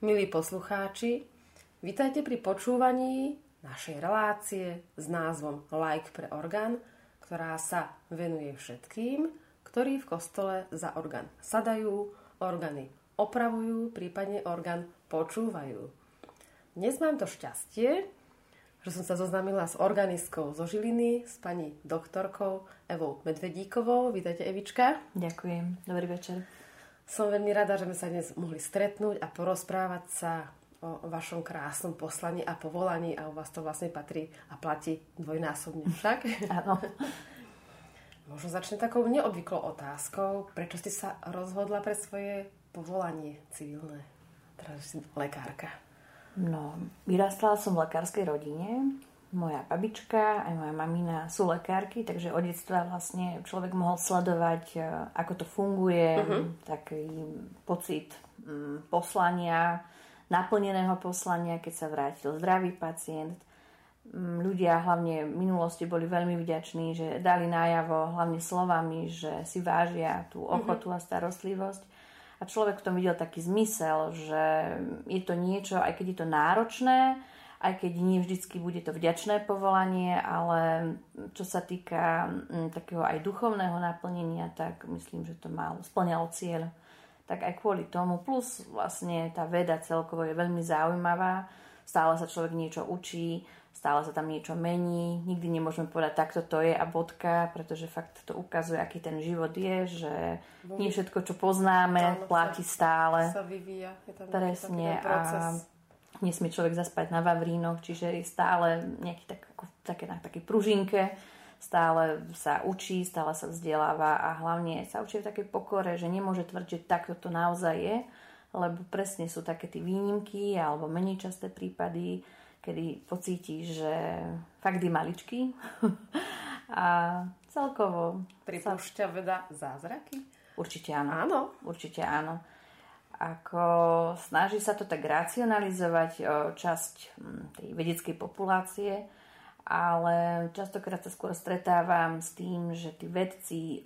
Milí poslucháči, vitajte pri počúvaní našej relácie s názvom Like pre orgán, ktorá sa venuje všetkým, ktorí v kostole za orgán sadajú, orgány opravujú, prípadne orgán počúvajú. Dnes mám to šťastie, že som sa zoznámila s organistkou zo Žiliny, s pani doktorkou Evou Medvedíkovou. Vítajte, Evička. Ďakujem. Dobrý večer. Som veľmi rada, že sme sa dnes mohli stretnúť a porozprávať sa o vašom krásnom poslaní a povolaní, a u vás to vlastne patrí a platí dvojnásobne však. Áno. Možno začne takou neobvyklou otázkou, prečo ste sa rozhodla pre svoje povolanie civilné, teda si lekárka. No, vyrastala som v lekárskej rodine. Moja babička aj moja mamina sú lekárky, takže od detstva vlastne človek mohol sledovať, ako to funguje, taký pocit poslania, naplneného poslania, keď sa vrátil zdravý pacient. Ľudia hlavne v minulosti boli veľmi vďační, že dali najavo hlavne slovami, že si vážia tú ochotu a starostlivosť. A človek v tom videl taký zmysel, že je to niečo, aj keď je to náročné, aj keď nie vždycky bude to vďačné povolanie, ale čo sa týka takého aj duchovného naplnenia, tak myslím, že to málo spĺňalo cieľ. Tak aj kvôli tomu, plus vlastne tá veda celkovo je veľmi zaujímavá, stále sa človek niečo učí, stále sa tam niečo mení, nikdy nemôžeme povedať, takto to je a bodka, pretože fakt to ukazuje, aký ten život je, že nie všetko, čo poznáme, platí stále. Sa vyvíja. Je tam presne taký proces. Nesmie človek zaspať na vavrínoch, čiže je stále nejaký takej pružinke, stále sa učí, stále sa vzdeláva a hlavne sa učí v takej pokore, že nemôže tvrdiť, že takto to naozaj je, lebo presne sú také tie výnimky alebo menej časté prípady, kedy pocíti, že fakt je maličký a celkovo... Pripúšťa veda zázraky? Určite áno. Áno. Určite áno. Ako snaží sa to tak racionalizovať časť tej vedeckej populácie, ale častokrát sa skôr stretávam s tým, že tí vedci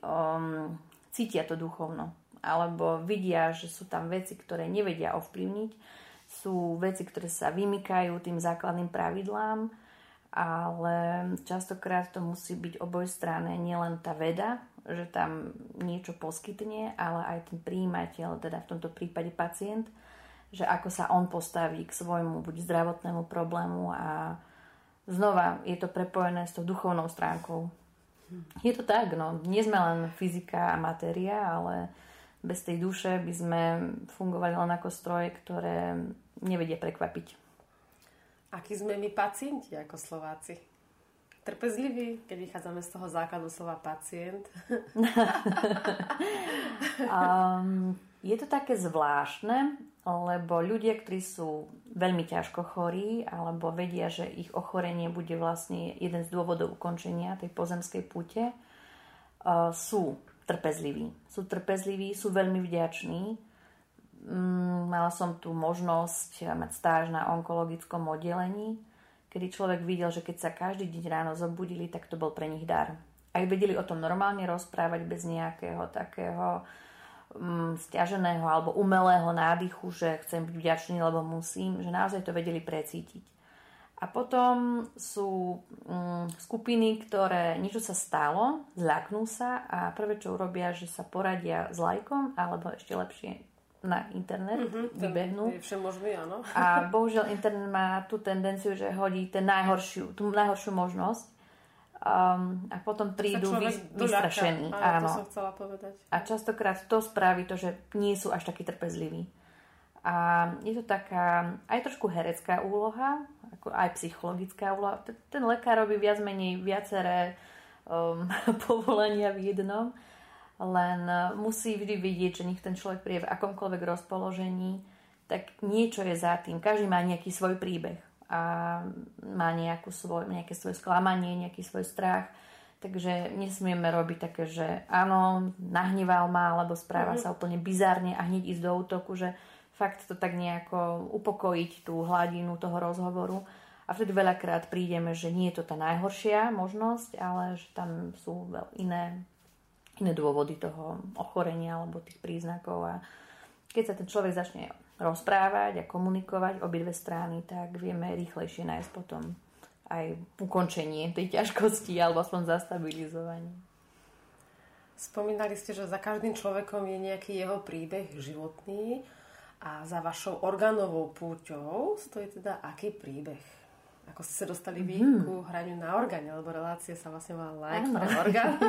cítia to duchovno alebo vidia, že sú tam veci, ktoré nevedia ovplyvniť, sú veci, ktoré sa vymykajú tým základným pravidlám, ale častokrát to musí byť obojstranné, nielen tá veda, že tam niečo poskytne, ale aj ten prijímateľ, teda v tomto prípade pacient, že ako sa on postaví k svojmu buď zdravotnému problému, a znova je to prepojené s tou duchovnou stránkou. Je to tak, no, nie sme len fyzika a matéria, ale bez tej duše by sme fungovali len ako stroje, ktoré nevedia prekvapiť. Akí sme my pacienti ako Slováci? Trpezliví, keď vychádzame z toho základu slova pacient. Je to také zvláštne, lebo ľudia, ktorí sú veľmi ťažko chorí alebo vedia, že ich ochorenie bude vlastne jeden z dôvodov ukončenia tej pozemskej púte, sú trpezliví. Sú trpezliví, sú veľmi vďační. Mala som tu možnosť mať stáž na onkologickom oddelení, kedy človek videl, že keď sa každý deň ráno zobudili, tak to bol pre nich dar. Aj vedeli o tom normálne rozprávať bez nejakého takého stiaženého alebo umelého nádychu, že chcem byť vďačný, lebo musím, že naozaj to vedeli precítiť. A potom sú skupiny, ktoré niečo sa stalo, zľaknú sa a prvé, čo urobia, že sa poradia s lajkom, alebo ešte lepšie na internet, vybehnú. A bohužiaľ internet má tú tendenciu, že hodí tú najhoršiu možnosť, a potom prídu vystrašení. Áno. To som chcela povedať. A častokrát to spraví to, že nie sú až takí trpezliví. A je to taká aj trošku herecká úloha, ako aj psychologická úloha. Ten lekár robí viac menej viaceré povolania v jednom. Len musí vždy vidieť, že nech ten človek príde v akomkoľvek rozpoložení, tak niečo je za tým. Každý má nejaký svoj príbeh a má nejaké svoje sklamanie, nejaký svoj strach. Takže nesmieme robiť také, že áno, nahneval ma, alebo správa sa úplne bizárne a hneď ísť do útoku, že fakt to tak nejako upokojiť tú hladinu toho rozhovoru. A vtedy veľakrát prídeme, že nie je to tá najhoršia možnosť, ale že tam sú iné dôvody toho ochorenia alebo tých príznakov, a keď sa ten človek začne rozprávať a komunikovať obidve strany, tak vieme rýchlejšie nájsť potom aj ukončenie tej ťažkosti alebo aspoň zastabilizovanie. Spomínali ste, že za každým človekom je nejaký jeho príbeh životný a za vašou organovou púťou stojí teda aký príbeh? Ako ste sa dostali vy ku hraniu na orgáne, lebo relácia sa vlastne má like na orgán.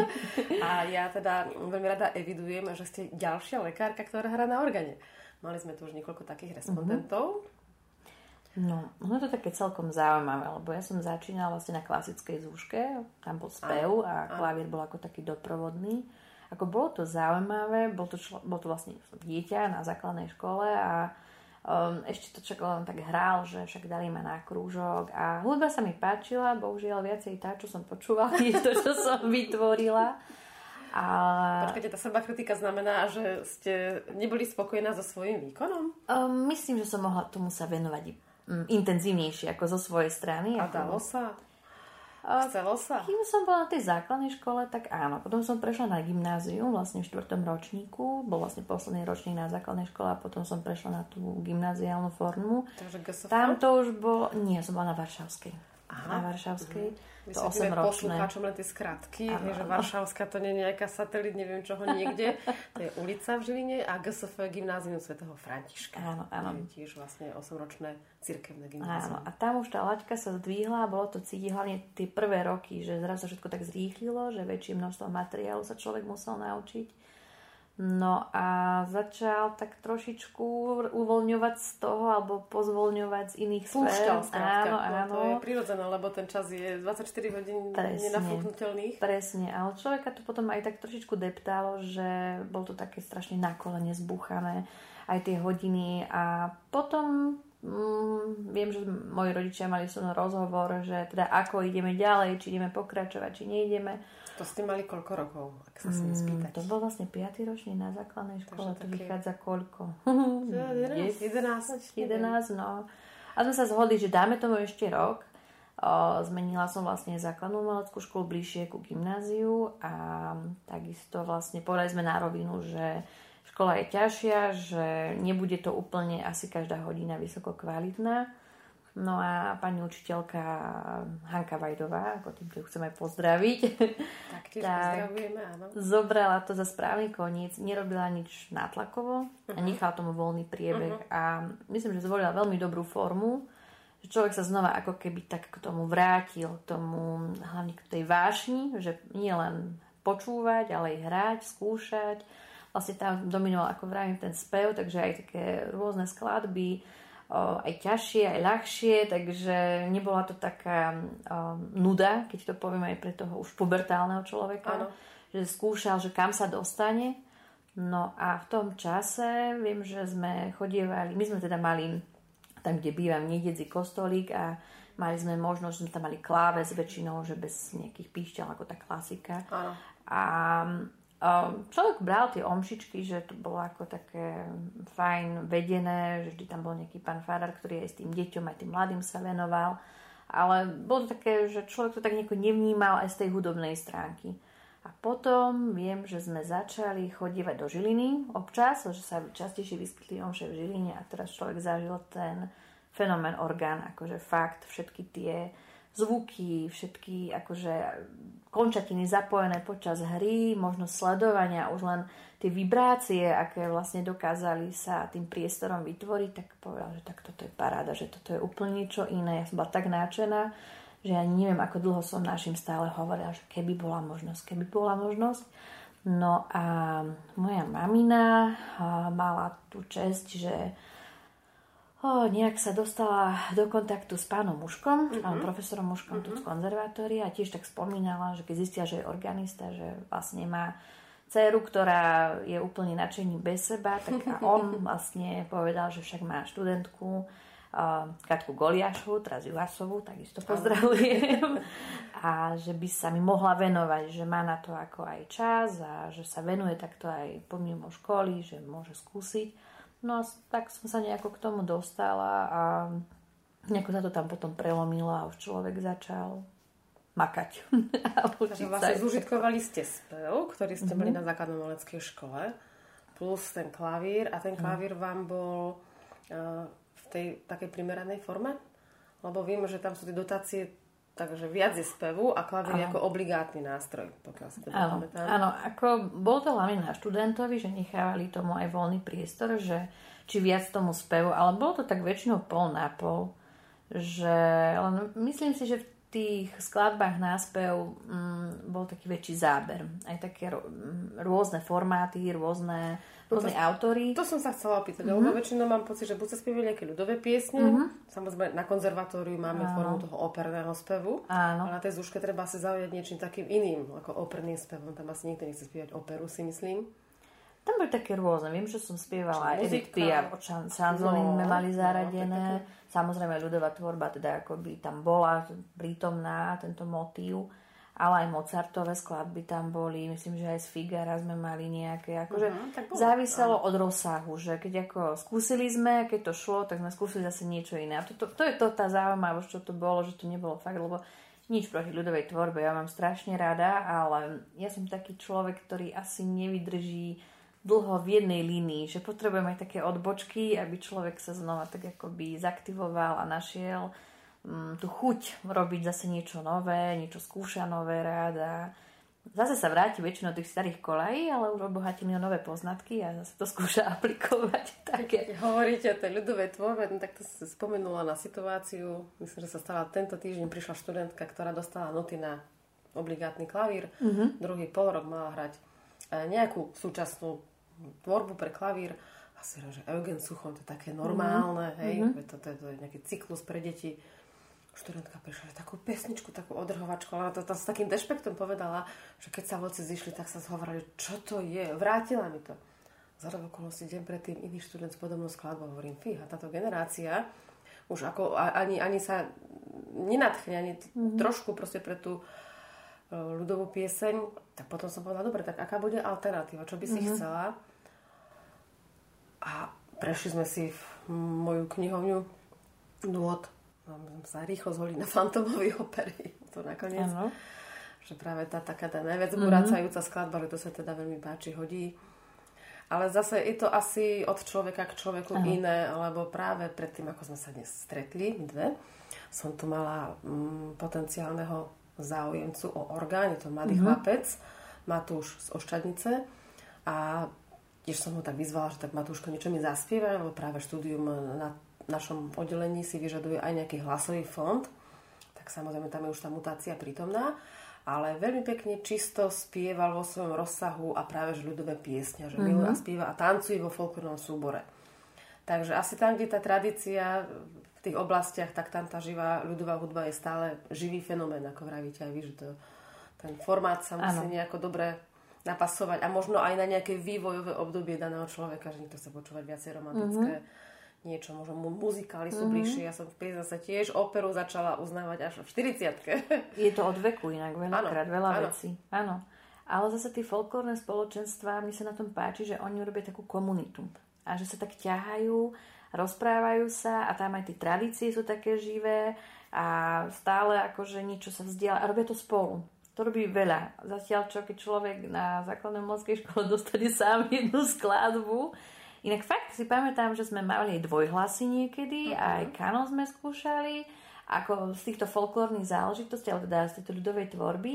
A ja teda veľmi rada evidujem, že ste ďalšia lekárka, ktorá hrá na orgáne. Mali sme tu už niekoľko takých respondentov. No, ono je to také celkom zaujímavé, lebo ja som začínala vlastne na klasickej zúške, tam bol spev a klavír bol ako taký doprovodný. Ako bolo to zaujímavé, bol to vlastne dieťa na základnej škole a ešte to čakolom tak hral, že však dali ma na krúžok a hudba sa mi páčila, bohužiaľ viacej tá, čo som počúvala, je to, čo som vytvorila. A... Počkajte, tá sebakritika znamená, že ste neboli spokojná so svojím výkonom? Myslím, že som mohla tomu sa venovať intenzívnejšie ako zo svojej strany. A dalo sa? Chcelo sa? Kým som bola na tej základnej škole, tak áno. Potom som prešla na gymnázium vlastne v 4. ročníku. Bol vlastne posledný ročník na základnej škole a potom som prešla na tú gymnáziálnu formu. Takže tam to už bolo... Nie, som bola na Varšavskej. Aha. Na Varšavskej. To 8-ročné. Poslucháčom len tie skratky, že Varšavská to nie je nejaká satelit, neviem čoho niekde. To je ulica v Žiline a GSF Gymnázium svätého Františka. Áno, áno. Je tiež vlastne 8-ročné cirkevné gymnázium. Áno, a tam už tá laťka sa zdvihla a bolo to cítiť hlavne tie prvé roky, že zrazu sa všetko tak zrýchlilo, že väčšie množstvo materiálu sa človek musel naučiť. No a začal tak trošičku uvoľňovať z toho alebo pozvoľňovať z iných sfér. Púšťal skrátka. Áno, áno. To je prirodzené, lebo ten čas je 24 hodín nenafúknutelných. Presne, ale človeka to potom aj tak trošičku deptalo, že bol to také strašne na kolene zbúchané aj tie hodiny a potom viem, že moji rodičia mali so mnou rozhovor, že teda ako ideme ďalej, či ideme pokračovať, či nejdeme. To ste mali koľko rokov, ak sa smiem spýtať? To bol vlastne 5. ročník na základnej škole. Takže to vychádza koľko? 11, no. A sme sa zhodli, že dáme tomu ešte rok. Zmenila som vlastne základnú umeleckú školu bližšie ku gymnáziu a takisto vlastne povedali sme na rovinu, že škola je ťažšia, že nebude to úplne asi každá hodina vysoko kvalitná. No a pani učiteľka Hanka Vajdová, ako tým, že ju chceme pozdraviť, tak pozdravujeme, áno. Zobrala to za správny koniec, nerobila nič nátlakovo a nechala tomu voľný priebeh a myslím, že zvolila veľmi dobrú formu, že človek sa znova ako keby tak k tomu vrátil, k tomu hlavne k tej vášni, že nie len počúvať, ale aj hrať, skúšať. Vlastne tam dominoval, ako vravím, ten spev, takže aj také rôzne skladby, aj ťažšie, aj ľahšie, takže nebola to taká nuda, keď to poviem aj pre toho už pubertálneho človeka, že skúšal, že kam sa dostane. No a v tom čase viem, že sme chodievali, my sme teda mali tam, kde bývam, nediedzi kostolík a mali sme možnosť, že sme tam mali kláves väčšinou, že bez nejakých píšťal, ako tá klasika. Áno. A človek bral tie omšičky, že to bolo ako také fajn vedené, že vždy tam bol nejaký pán farár, ktorý aj s tým deťom, aj tým mladým sa venoval, ale bolo to také, že človek to tak nejako nevnímal aj z tej hudobnej stránky. A potom viem, že sme začali chodievať do Žiliny občas, že sa častejšie vyskytli omše v Žiline a teraz človek zažil ten fenomén orgán, akože fakt všetky tie zvuky, všetky akože končatiny zapojené počas hry, možno sledovania, už len tie vibrácie, aké vlastne dokázali sa tým priestorom vytvoriť, tak povedal, že tak toto je paráda, že toto je úplne niečo iné. Ja som bola tak náčená, že ja neviem, ako dlho som našim stále hovorila, že keby bola možnosť. No a moja mamina mala tú česť, že nejak sa dostala do kontaktu s pánom Muškom, profesorom Muškom tu z konzervatória a tiež tak spomínala, že keď zistila, že je organista, že vlastne má dceru, ktorá je úplne nadšením bez seba, tak a on vlastne povedal, že však má študentku Katku Goliášu, teraz Juhasovú, takisto pozdravujem a že by sa mi mohla venovať, že má na to ako aj čas a že sa venuje takto aj pomimo školy, že môže skúsiť. No tak som sa nejako k tomu dostala a nejako sa to tam potom prelomilo a už človek začal makať. Takže vlastne zúžitkovali ste spev, ktorý ste boli na základnej umeleckej škole, plus ten klavír a ten klavír vám bol v tej takej primeranej forme? Lebo viem, že tam sú tie dotácie, takže viac je spevu a klavír je ako obligátny nástroj, pokiaľ si to pamätám. Áno, ako bol to hlavne na študentovi, že nechávali tomu aj voľný priestor, že či viac tomu spevu, ale bolo to tak väčšinou pol na pol, že len myslím si, že v tých skladbách na spev bol taký väčší záber, aj také rôzne formáty, rôzne autory. To som sa chcela opýtať, lebo väčšinou mám pocit, že buď sa spievali nejaké ľudové piesne, samozrejme na konzervatóriu máme formu toho operného spevu, ale na tej zúške treba sa zaujať niečím takým iným, ako operným spevom, tam asi nikto nechce spievať operu, si myslím. Tam boli také rôzne. Viem, že som spievala Edith Piaf, šanzóny sme mali zaradené. Také. Samozrejme, ľudová tvorba teda ako by tam bola prítomná, tento motív. Ale aj Mozartové skladby tam boli. Myslím, že aj z Figara sme mali nejaké. Akože záviselo od rozsahu. Že keď ako skúsili sme, keď to šlo, tak sme skúsili zase niečo iné. A to je to tá zaujímavosť, čo to bolo, že to nebolo fakt, lebo nič proti ľudovej tvorbe. Ja mám strašne rada, ale ja som taký človek, ktorý asi nevydrží dlho v jednej línii, že potrebujeme aj také odbočky, aby človek sa znova tak akoby zaktivoval a našiel tú chuť robiť zase niečo nové, niečo skúša nové rád a zase sa vráti väčšinou tých starých kolají, ale už obohatili o nové poznatky a zase to skúša aplikovať. Také. Hovoríte o tej ľudovej tvorbe, no tak to si spomenula na situáciu, myslím, že sa stala tento týždeň, prišla študentka, ktorá dostala noty na obligátny klavír, druhý polrok mala hrať nejakú súčasnú tvorbu pre klavír a si hovorím, že Eugen Suchoň, to je také normálne, hej, to je nejaký cyklus pre deti. Študentka prišla, že takú pesničku, takú odrhovačku, ona to s takým dešpektom povedala, že keď sa voci zišli, tak sa zhovorili, čo to je, vrátila mi to. Zároveň okolnosti deň predtým iný študent s podobnou skladbou, hovorím, fíha, táto generácia už ako ani sa nenadchne, ani trošku proste pre tú ľudovú pieseň, tak potom som povedala, dobre, tak aká bude alternatíva, čo by si chcela? A prešli sme si v moju knihovňu dôvod, mám sa rýchlo zvolí na Fantomovej opery, to nakoniec, že práve tá taká tá najviac buracajúca skladba, že to sa teda veľmi páči, hodí. Ale zase je to asi od človeka k človeku iné, lebo práve predtým, ako sme sa dnes stretli, dve, som tu mala potenciálneho záujemcu o orgán, je to mladý chlapec, Matúš z Oščadnice, a tiež som ho tak vyzvala, že tak Matúško, niečo mi zaspieva, lebo práve štúdium na našom oddelení si vyžaduje aj nejaký hlasový fond, tak samozrejme tam je už tá mutácia prítomná, ale veľmi pekne čisto spieval vo svojom rozsahu a práve že ľudové piesňa, že miluje a spieva a tancuje vo folklórnom súbore. Takže asi tam, kde tá tradícia v tých oblastiach, tak tam tá živá ľudová hudba je stále živý fenomén, ako vravíte aj vy, že to, ten formát sa musí nejako dobre napasovať a možno aj na nejaké vývojové obdobie daného človeka, že niekto chce počúvať viacej romantické niečo, možno muzikály sú bližšie. Ja som v 50 tiež operu začala uznávať až v 40-tke. Je to od veku inak veľakrát, veľa vecí. Áno. Ale zase tie folklórne spoločenstvá, mne sa na tom páči, že oni robia takú komunitu. A že sa tak ťahajú, rozprávajú sa a tam aj tie tradície sú také živé a stále akože niečo sa vzdiala a robia to spolu. To robí veľa. Zatiaľ čo, keď človek na základnej umeleckej škole dostane sám jednu skladbu. Inak fakt si pamätám, že sme mali aj dvojhlasy niekedy, aj kanon sme skúšali, ako z týchto folklórnych záležitostí, ale teda z tejto ľudovej tvorby.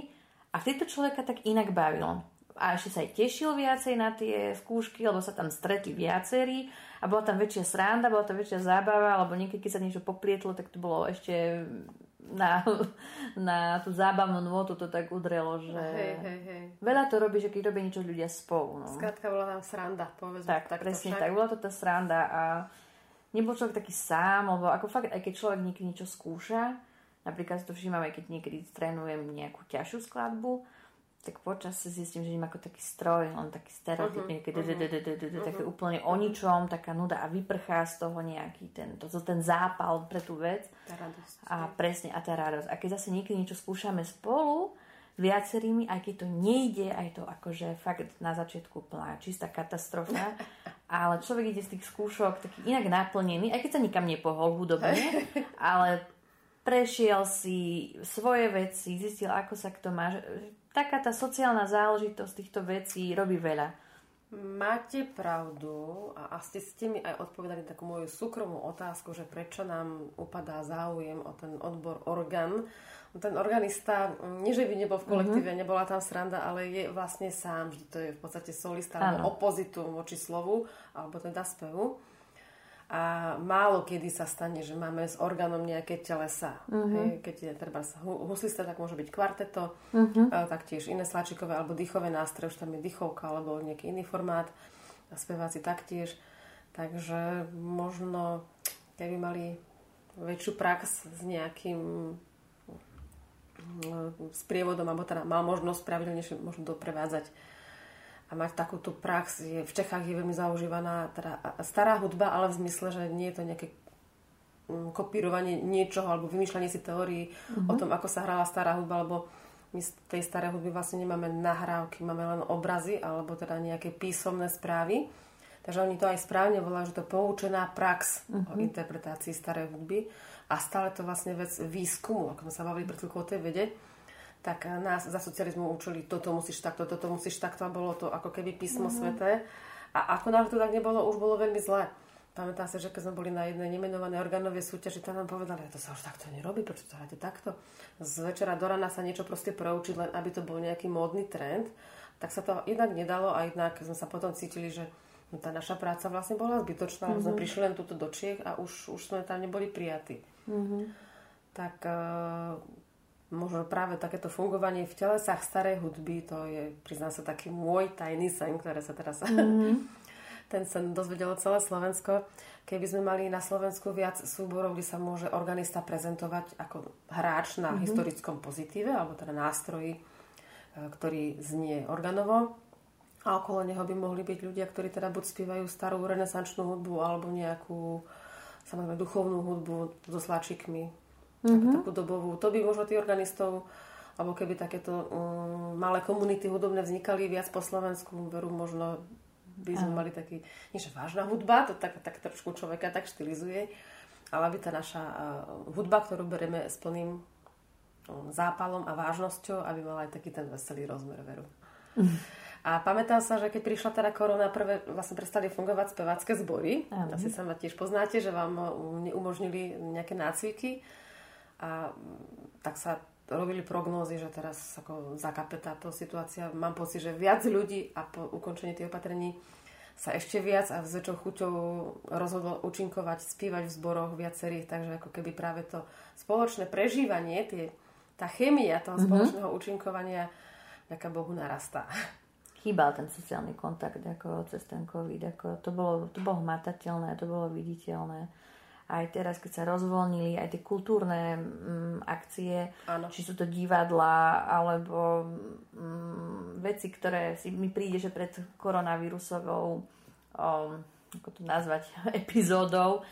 A vtedy to človeka tak inak bavilo. A ešte sa aj tešil viacej na tie skúšky, lebo sa tam stretli viacerí a bola tam väčšia sranda, bola tam väčšia zábava, alebo niekedy, keď sa niečo poprietlo, tak to bolo ešte na tú zábavnú nôtu to tak udrelo, že hej. Veľa to robí, že keď robí niečo ľudia spolu. No. Skrátka bola tam sranda, povedzme. Tak presne tak, bola to tá sranda a nebol človek taký sám, lebo ako fakt, aj keď človek niekedy niečo skúša, napríklad si to všímam, aj keď niekedy trénujem nejakú ťažšiu skladbu, tak počas si zistím, že mám ako taký stroj, on taký stereotypný, také úplne o ničom, taká nuda a vyprchá z toho nejaký ten zápal pre tú vec. Tá radosť. A presne, a tá radosť. A keď zase niekedy niečo skúšame spolu, viacerými, aj keď to nejde, aj to akože fakt na začiatku plná čistá katastrofa, ale človek ide z tých skúšok taký inak naplnený, aj keď sa nikam nepohol hudobne, ale prešiel si svoje veci, zistil, ako sa k tomu má. Taká tá sociálna záležitosť týchto vecí robí veľa. Máte pravdu a asi ste mi aj odpovedali takú moju súkromnú otázku, že prečo nám upadá záujem o ten odbor orgán. Ten organista, nie že by nebol v kolektíve, nebola tam sranda, ale je vlastne sám, že to je v podstate solista alebo opozitum voči slovu, alebo teda spevu. A málo kedy sa stane, že máme s orgánom nejaké telesa. Hej, keď je treba huslista, tak môže byť kvarteto, taktiež iné sláčikové alebo dýchové nástroje, už tam je dýchovka alebo nejaký iný formát, a speváci taktiež. Takže možno keby mali väčšiu prax s nejakým sprievodom, alebo teda mal možnosť pravidelnejšie možno doprevádzať a mať takúto prax. V Čechách je veľmi zaužívaná teda stará hudba, ale v zmysle, že nie je to nejaké kopírovanie niečoho alebo vymýšľanie si teórií o tom, ako sa hrála stará hudba, lebo my z tej starej hudby vlastne nemáme nahrávky, máme len obrazy alebo teda nejaké písomné správy. Takže oni to aj správne volajú, že to je poučená prax o interpretácii starej hudby a stále to vlastne vec výskumu, ako sme sa bavili pred chvíľkou o tej vede. Tak nás za socializmu učili, toto musíš takto, a bolo to ako keby písmo sväté. A ako nám to tak nebolo, už bolo veľmi zle. Pamätám sa, že keď sme boli na jednej nemenovanej organovej súťaži, tam nám povedali, že to sa už takto nerobí, prečo to hráte takto. Z večera do rana sa niečo proste proučiť, len aby to bol nejaký módny trend. Tak sa to jednak nedalo a jednak sme sa potom cítili, že tá naša práca vlastne bola zbytočná, lebo sme prišli len tuto do Čiech a už sme tam neboli prijatí. Tak... možno práve takéto fungovanie v telesách starej hudby, to je, priznám sa, taký môj tajný sen, ktoré sa teraz ten sen dozvedelo celé Slovensko. Keby sme mali na Slovensku viac súborov, kde sa môže organista prezentovať ako hráč na historickom pozitíve, alebo teda nástroji, ktorý znie organovo, a okolo neho by mohli byť ľudia, ktorí teda buď spievajú starú renesančnú hudbu alebo nejakú, samozrejme, duchovnú hudbu so sláčikmi. Takú dobovú. To by možno tí organistov, alebo keby takéto malé komunity hudobné vznikali viac po Slovensku, veru možno by sme mali taký, nie že vážna hudba, to tak trošku človeka tak štilizuje, ale aby tá naša hudba, ktorú bereme s plným zápalom a vážnosťou, aby mala aj taký ten veselý rozmer, veru. A pamätám sa, že keď prišla teda korona, prvé vlastne prestali fungovať spevácké zbory. Asi sa ma tiež poznáte, že vám neumožnili nejaké nácviky. A tak sa robili prognózy, že teraz ako zakape táto situácia. Mám pocit, že viac ľudí a po ukončení tých opatrení sa ešte viac a s väčšou chuťou rozhodlo účinkovať, spievať v zboroch viacerých. Takže ako keby práve to spoločné prežívanie, tá chémia toho spoločného účinkovania vďaka Bohu narastá. Chýbal ten sociálny kontakt ako cez ten COVID. To bolo hmatateľné, to bolo viditeľné. Aj teraz, keď sa rozvoľnili, aj tie kultúrne akcie, či sú to divadlá, alebo veci, ktoré si mi príde, že pred koronavírusovou, ako to nazvať, epizódou,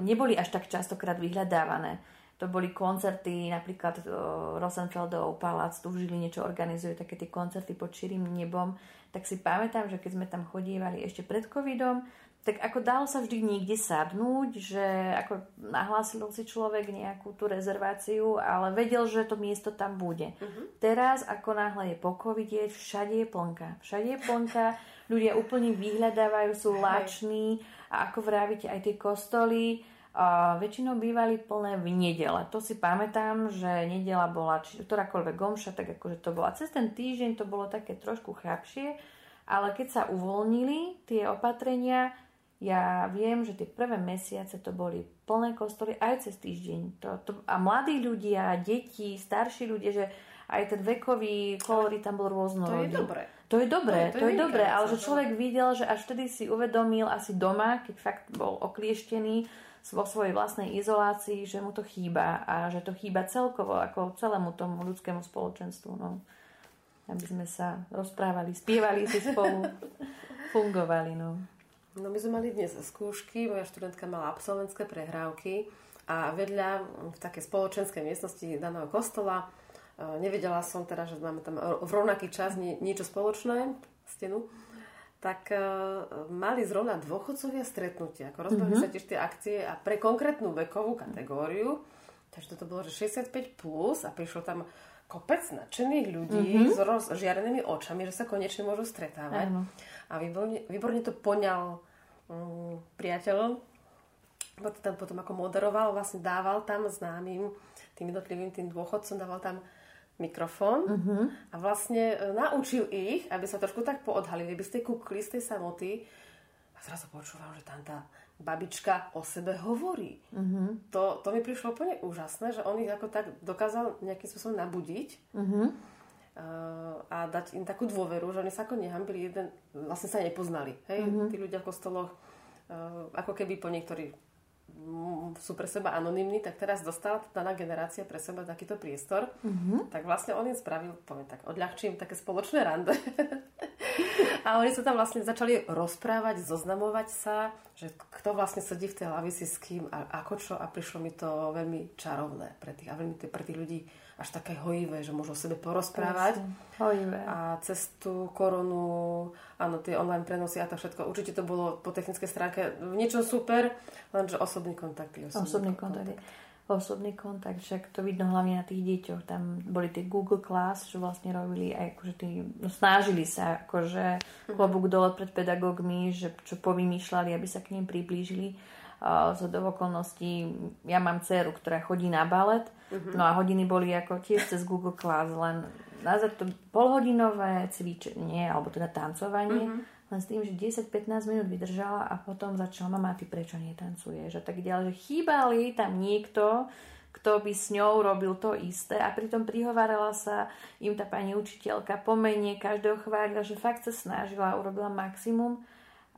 neboli až tak častokrát vyhľadávané. To boli koncerty, napríklad Rosenfeldov palác, tu v Žiline, čo organizuje také tie koncerty pod širým nebom. Tak si pamätám, že keď sme tam chodívali ešte pred covidom, tak ako dalo sa vždy niekde sadnúť, že ako nahlásil si človek nejakú tú rezerváciu, ale vedel, že to miesto tam bude. Teraz, ako náhle je po covide, všade je plnka, ľudia úplne vyhľadávajú, sú lační a ako vravíte, aj tie kostoly väčšinou bývali plné v nedele. To si pamätám, že nedela bola ktorákoľvek omša, tak akože to bola cez ten týždeň, to bolo také trošku chrapšie, ale keď sa uvoľnili tie opatrenia, ja viem, že tie prvé mesiace to boli plné kostoly aj cez týždeň. A mladí ľudia, deti, starší ľudia, že aj ten vekový kolory tam bol rôznorodý. To je dobré, ale že človek videl, že až vtedy si uvedomil asi doma, keď fakt bol oklieštený vo svojej vlastnej izolácii, že mu to chýba a že to chýba celkovo, ako celému tomu ľudskému spoločenstvu. No. Aby sme sa rozprávali, spievali si spolu, fungovali. No my sme mali dnes skúšky, moja študentka mala absolventské prehrávky a vedľa v takej spoločenskej miestnosti daného kostola, nevedela som teda, že máme tam v rovnaký čas niečo spoločné, stenu, tak mali zrovna dôchodcovia stretnutia, ako rozbehli sa tiež tie akcie a pre konkrétnu vekovú kategóriu, takže toto bolo, že 65+, a prišlo tam kopec nadšených ľudí s rozžiarenými očami, že sa konečne môžu stretávať. Ano. A výborne to poňal priateľ, bo to tam potom ako moderoval, vlastne dával tam známym, tým jednotlivým, tým dôchodcom, dával tam mikrofón a vlastne naučil ich, aby sa trošku tak poodhalili, aby ste kúkli z tej samoty. A zrazu počúvam, že tam tá babička o sebe hovorí. To mi prišlo úplne úžasné, že on ich ako tak dokázal nejakým spôsobom nabudiť a dať im takú dôveru, že oni sa ako nehambili, vlastne sa nepoznali. Hej? Tí ľudia v kostoloch ako keby po niektorých sú pre seba anonymní, tak teraz dostala daná generácia pre seba takýto priestor, tak vlastne on im spravil, poviem tak, odľahčím také spoločné rande. A oni sa tam vlastne začali rozprávať, zoznamovať sa, že kto vlastne sedí v tej lavici s kým a ako čo, a prišlo mi to veľmi čarovné pre tých, a veľmi pre tých ľudí až také hojivé, že môžu o sebe porozprávať. Hojivé. A cez tú koronu, áno, tie online prenosy a to všetko, určite to bolo po technickej stránke niečo super, lenže osobný kontakt. Osobný kontakt, však to vidno hlavne na tých deťoch. Tam boli tie Google Class, čo vlastne robili aj akože snažili sa akože klobúk dole pred pedagógmi, že čo povymýšľali, aby sa k ním priblížili. Z okolností ja mám dceru, ktorá chodí na balet, no a hodiny boli ako tiež cez Google Class, len nazad to polhodinové cvičenie, alebo teda tancovanie, len s tým, že 10-15 minút vydržala a potom začala: mama, ty prečo netancuješ? A tak ďalej, že chýbali tam niekto, kto by s ňou robil to isté, a pritom prihovárala sa im tá pani učiteľka po mene, každého chválila, že fakt sa snažila, urobila maximum,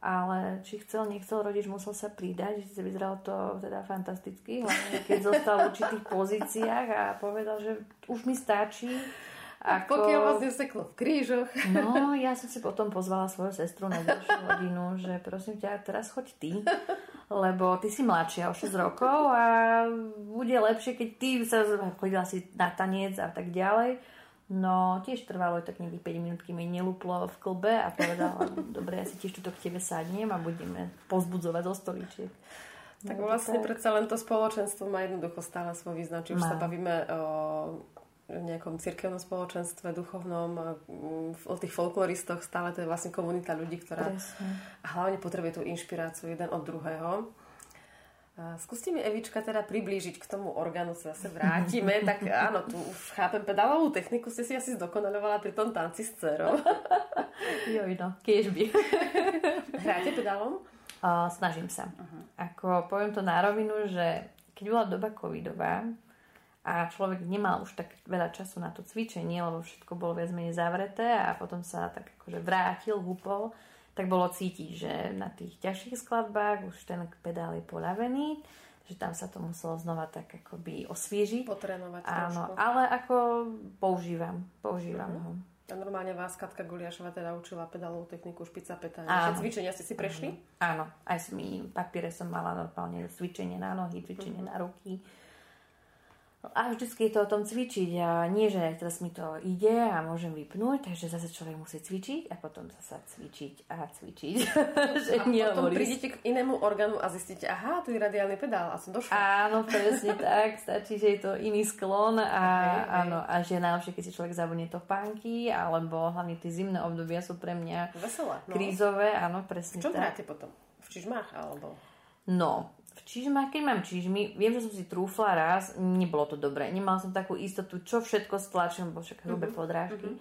ale či chcel, nechcel, rodič musel sa pridať, že vyzeralo to teda fantasticky, hlavne keď zostal v určitých pozíciách a povedal, že už mi stačí. Ako... Pokiaľ vlastne seklo v krížoch. No, ja som si potom pozvala svoju sestru na ďalšiu hodinu, že prosím ťa, teraz choď ty, lebo ty si mladšia o 6 rokov a bude lepšie, keď ty sa chodila si na tanec a tak ďalej. No, tiež trvalo tak niekdy 5 minút, kým jej nelúplo v klbe, a povedala: dobre, ja si tiež tuto k tebe sadnem a budeme pozbudzovať do stoličiek. Tak no, vlastne predsa len to spoločenstvo má jednoducho stále svoj význam, či už sa bavíme v nejakom cirkevnom spoločenstve, duchovnom, o tých folkloristoch, stále to je vlastne komunita ľudí, ktorá hlavne potrebuje tú inšpiráciu jeden od druhého. Skúste mi, Evička, teda priblížiť k tomu orgánu, sa zase vrátime. Tak áno, tu už chápem, pedálovú techniku ste si asi zdokonaľovala pri tom tanci s dcerou. Joj, no, kiežby. Hráte pedálom? Snažím sa. Ako poviem to na rovinu, že keď bola doba covidová, a človek nemal už tak veľa času na to cvičenie, lebo všetko bolo viac menej zavreté, a potom sa tak akože vrátil, húpol, tak bolo cítiť, že na tých ťažších skladbách už ten pedál je poľavený, že tam sa to muselo znova tak akoby osviežiť. Potrénovať trošku. Áno, ale ako používam ho. A normálne vás Katka Goliášová teda učila pedálovú techniku, špica, pätá. Tie cvičenia ste si prešli? Áno, aj v papiere som mala normálne cvičenie na nohy, cvičenie na ruky. A vždycky je to o tom cvičiť, a nie, že teraz mi to ide a môžem vypnúť, takže zase človek musí cvičiť a potom zase cvičiť a cvičiť. A potom prídete k inému orgánu a zistíte: aha, tu je radiálny pedál a som došla. Áno, presne tak, stačí, že je to iný sklon a áno, a že najlepšie, keď si človek zabudne to pánky, alebo hlavne tie zimné obdobia sú pre mňa veselé, krízové, áno, presne tak. V čom hráte potom? V čižmách alebo? No, v čižmách, keď mám čižmy, viem, že som si trúfla raz, nebolo to dobré. Nemala som takú istotu, čo všetko stlačím, bo však hrubé podrážky.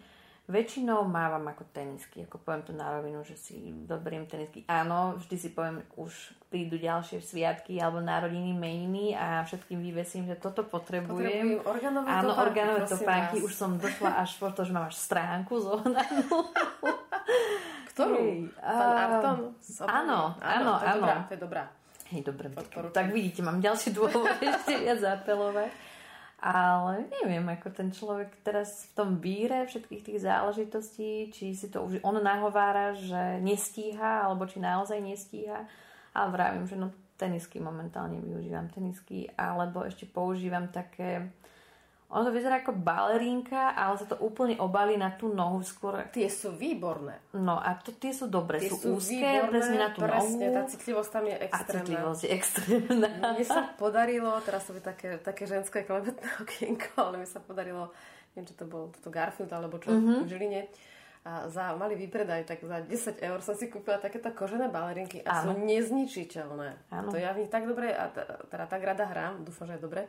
Väčšinou mávam ako tenisky, ako poviem to na rovinu, že si dobriem tenisky. Áno, vždy si poviem, už prídu ďalšie sviatky alebo národiny, meniny, a všetkým vyvesím, že toto potrebujem. Áno, orgánové topánky. Už som došla až po to, že mám až stránku zohnanú. Ktorú? Pán Arton? Áno. To je dobrá. Dobre, tak vidíte, mám ďalší dôvod ešte viac zapelovať. Ale neviem, ako ten človek teraz v tom víre všetkých tých záležitostí, či si to už on nahovára, že nestíha, alebo či naozaj nestíha. Ale vravím, že no, tenisky momentálne využívam, tenisky, alebo ešte používam také... Ono to vyzerá ako balerínka, ale sa to úplne obalí na tú nohu skôr. Tie sú výborné. No a tie sú dobré, sú úzké, presne na tú nohu. Tá citlivosť tam je extrémna. A citlivosť je extrémna. Mne sa podarilo, teraz to je také ženské klebetné okienko, ale mi sa podarilo neviem, čo to bol, toto Garfield alebo čo, v Žiline. A za malý výpredaj, tak za 10 eur som si kúpila takéto kožené balerinky a sú nezničiteľné. To ja v nich tak dobre, a teda tak rada hrám, dúfam, že je dobre.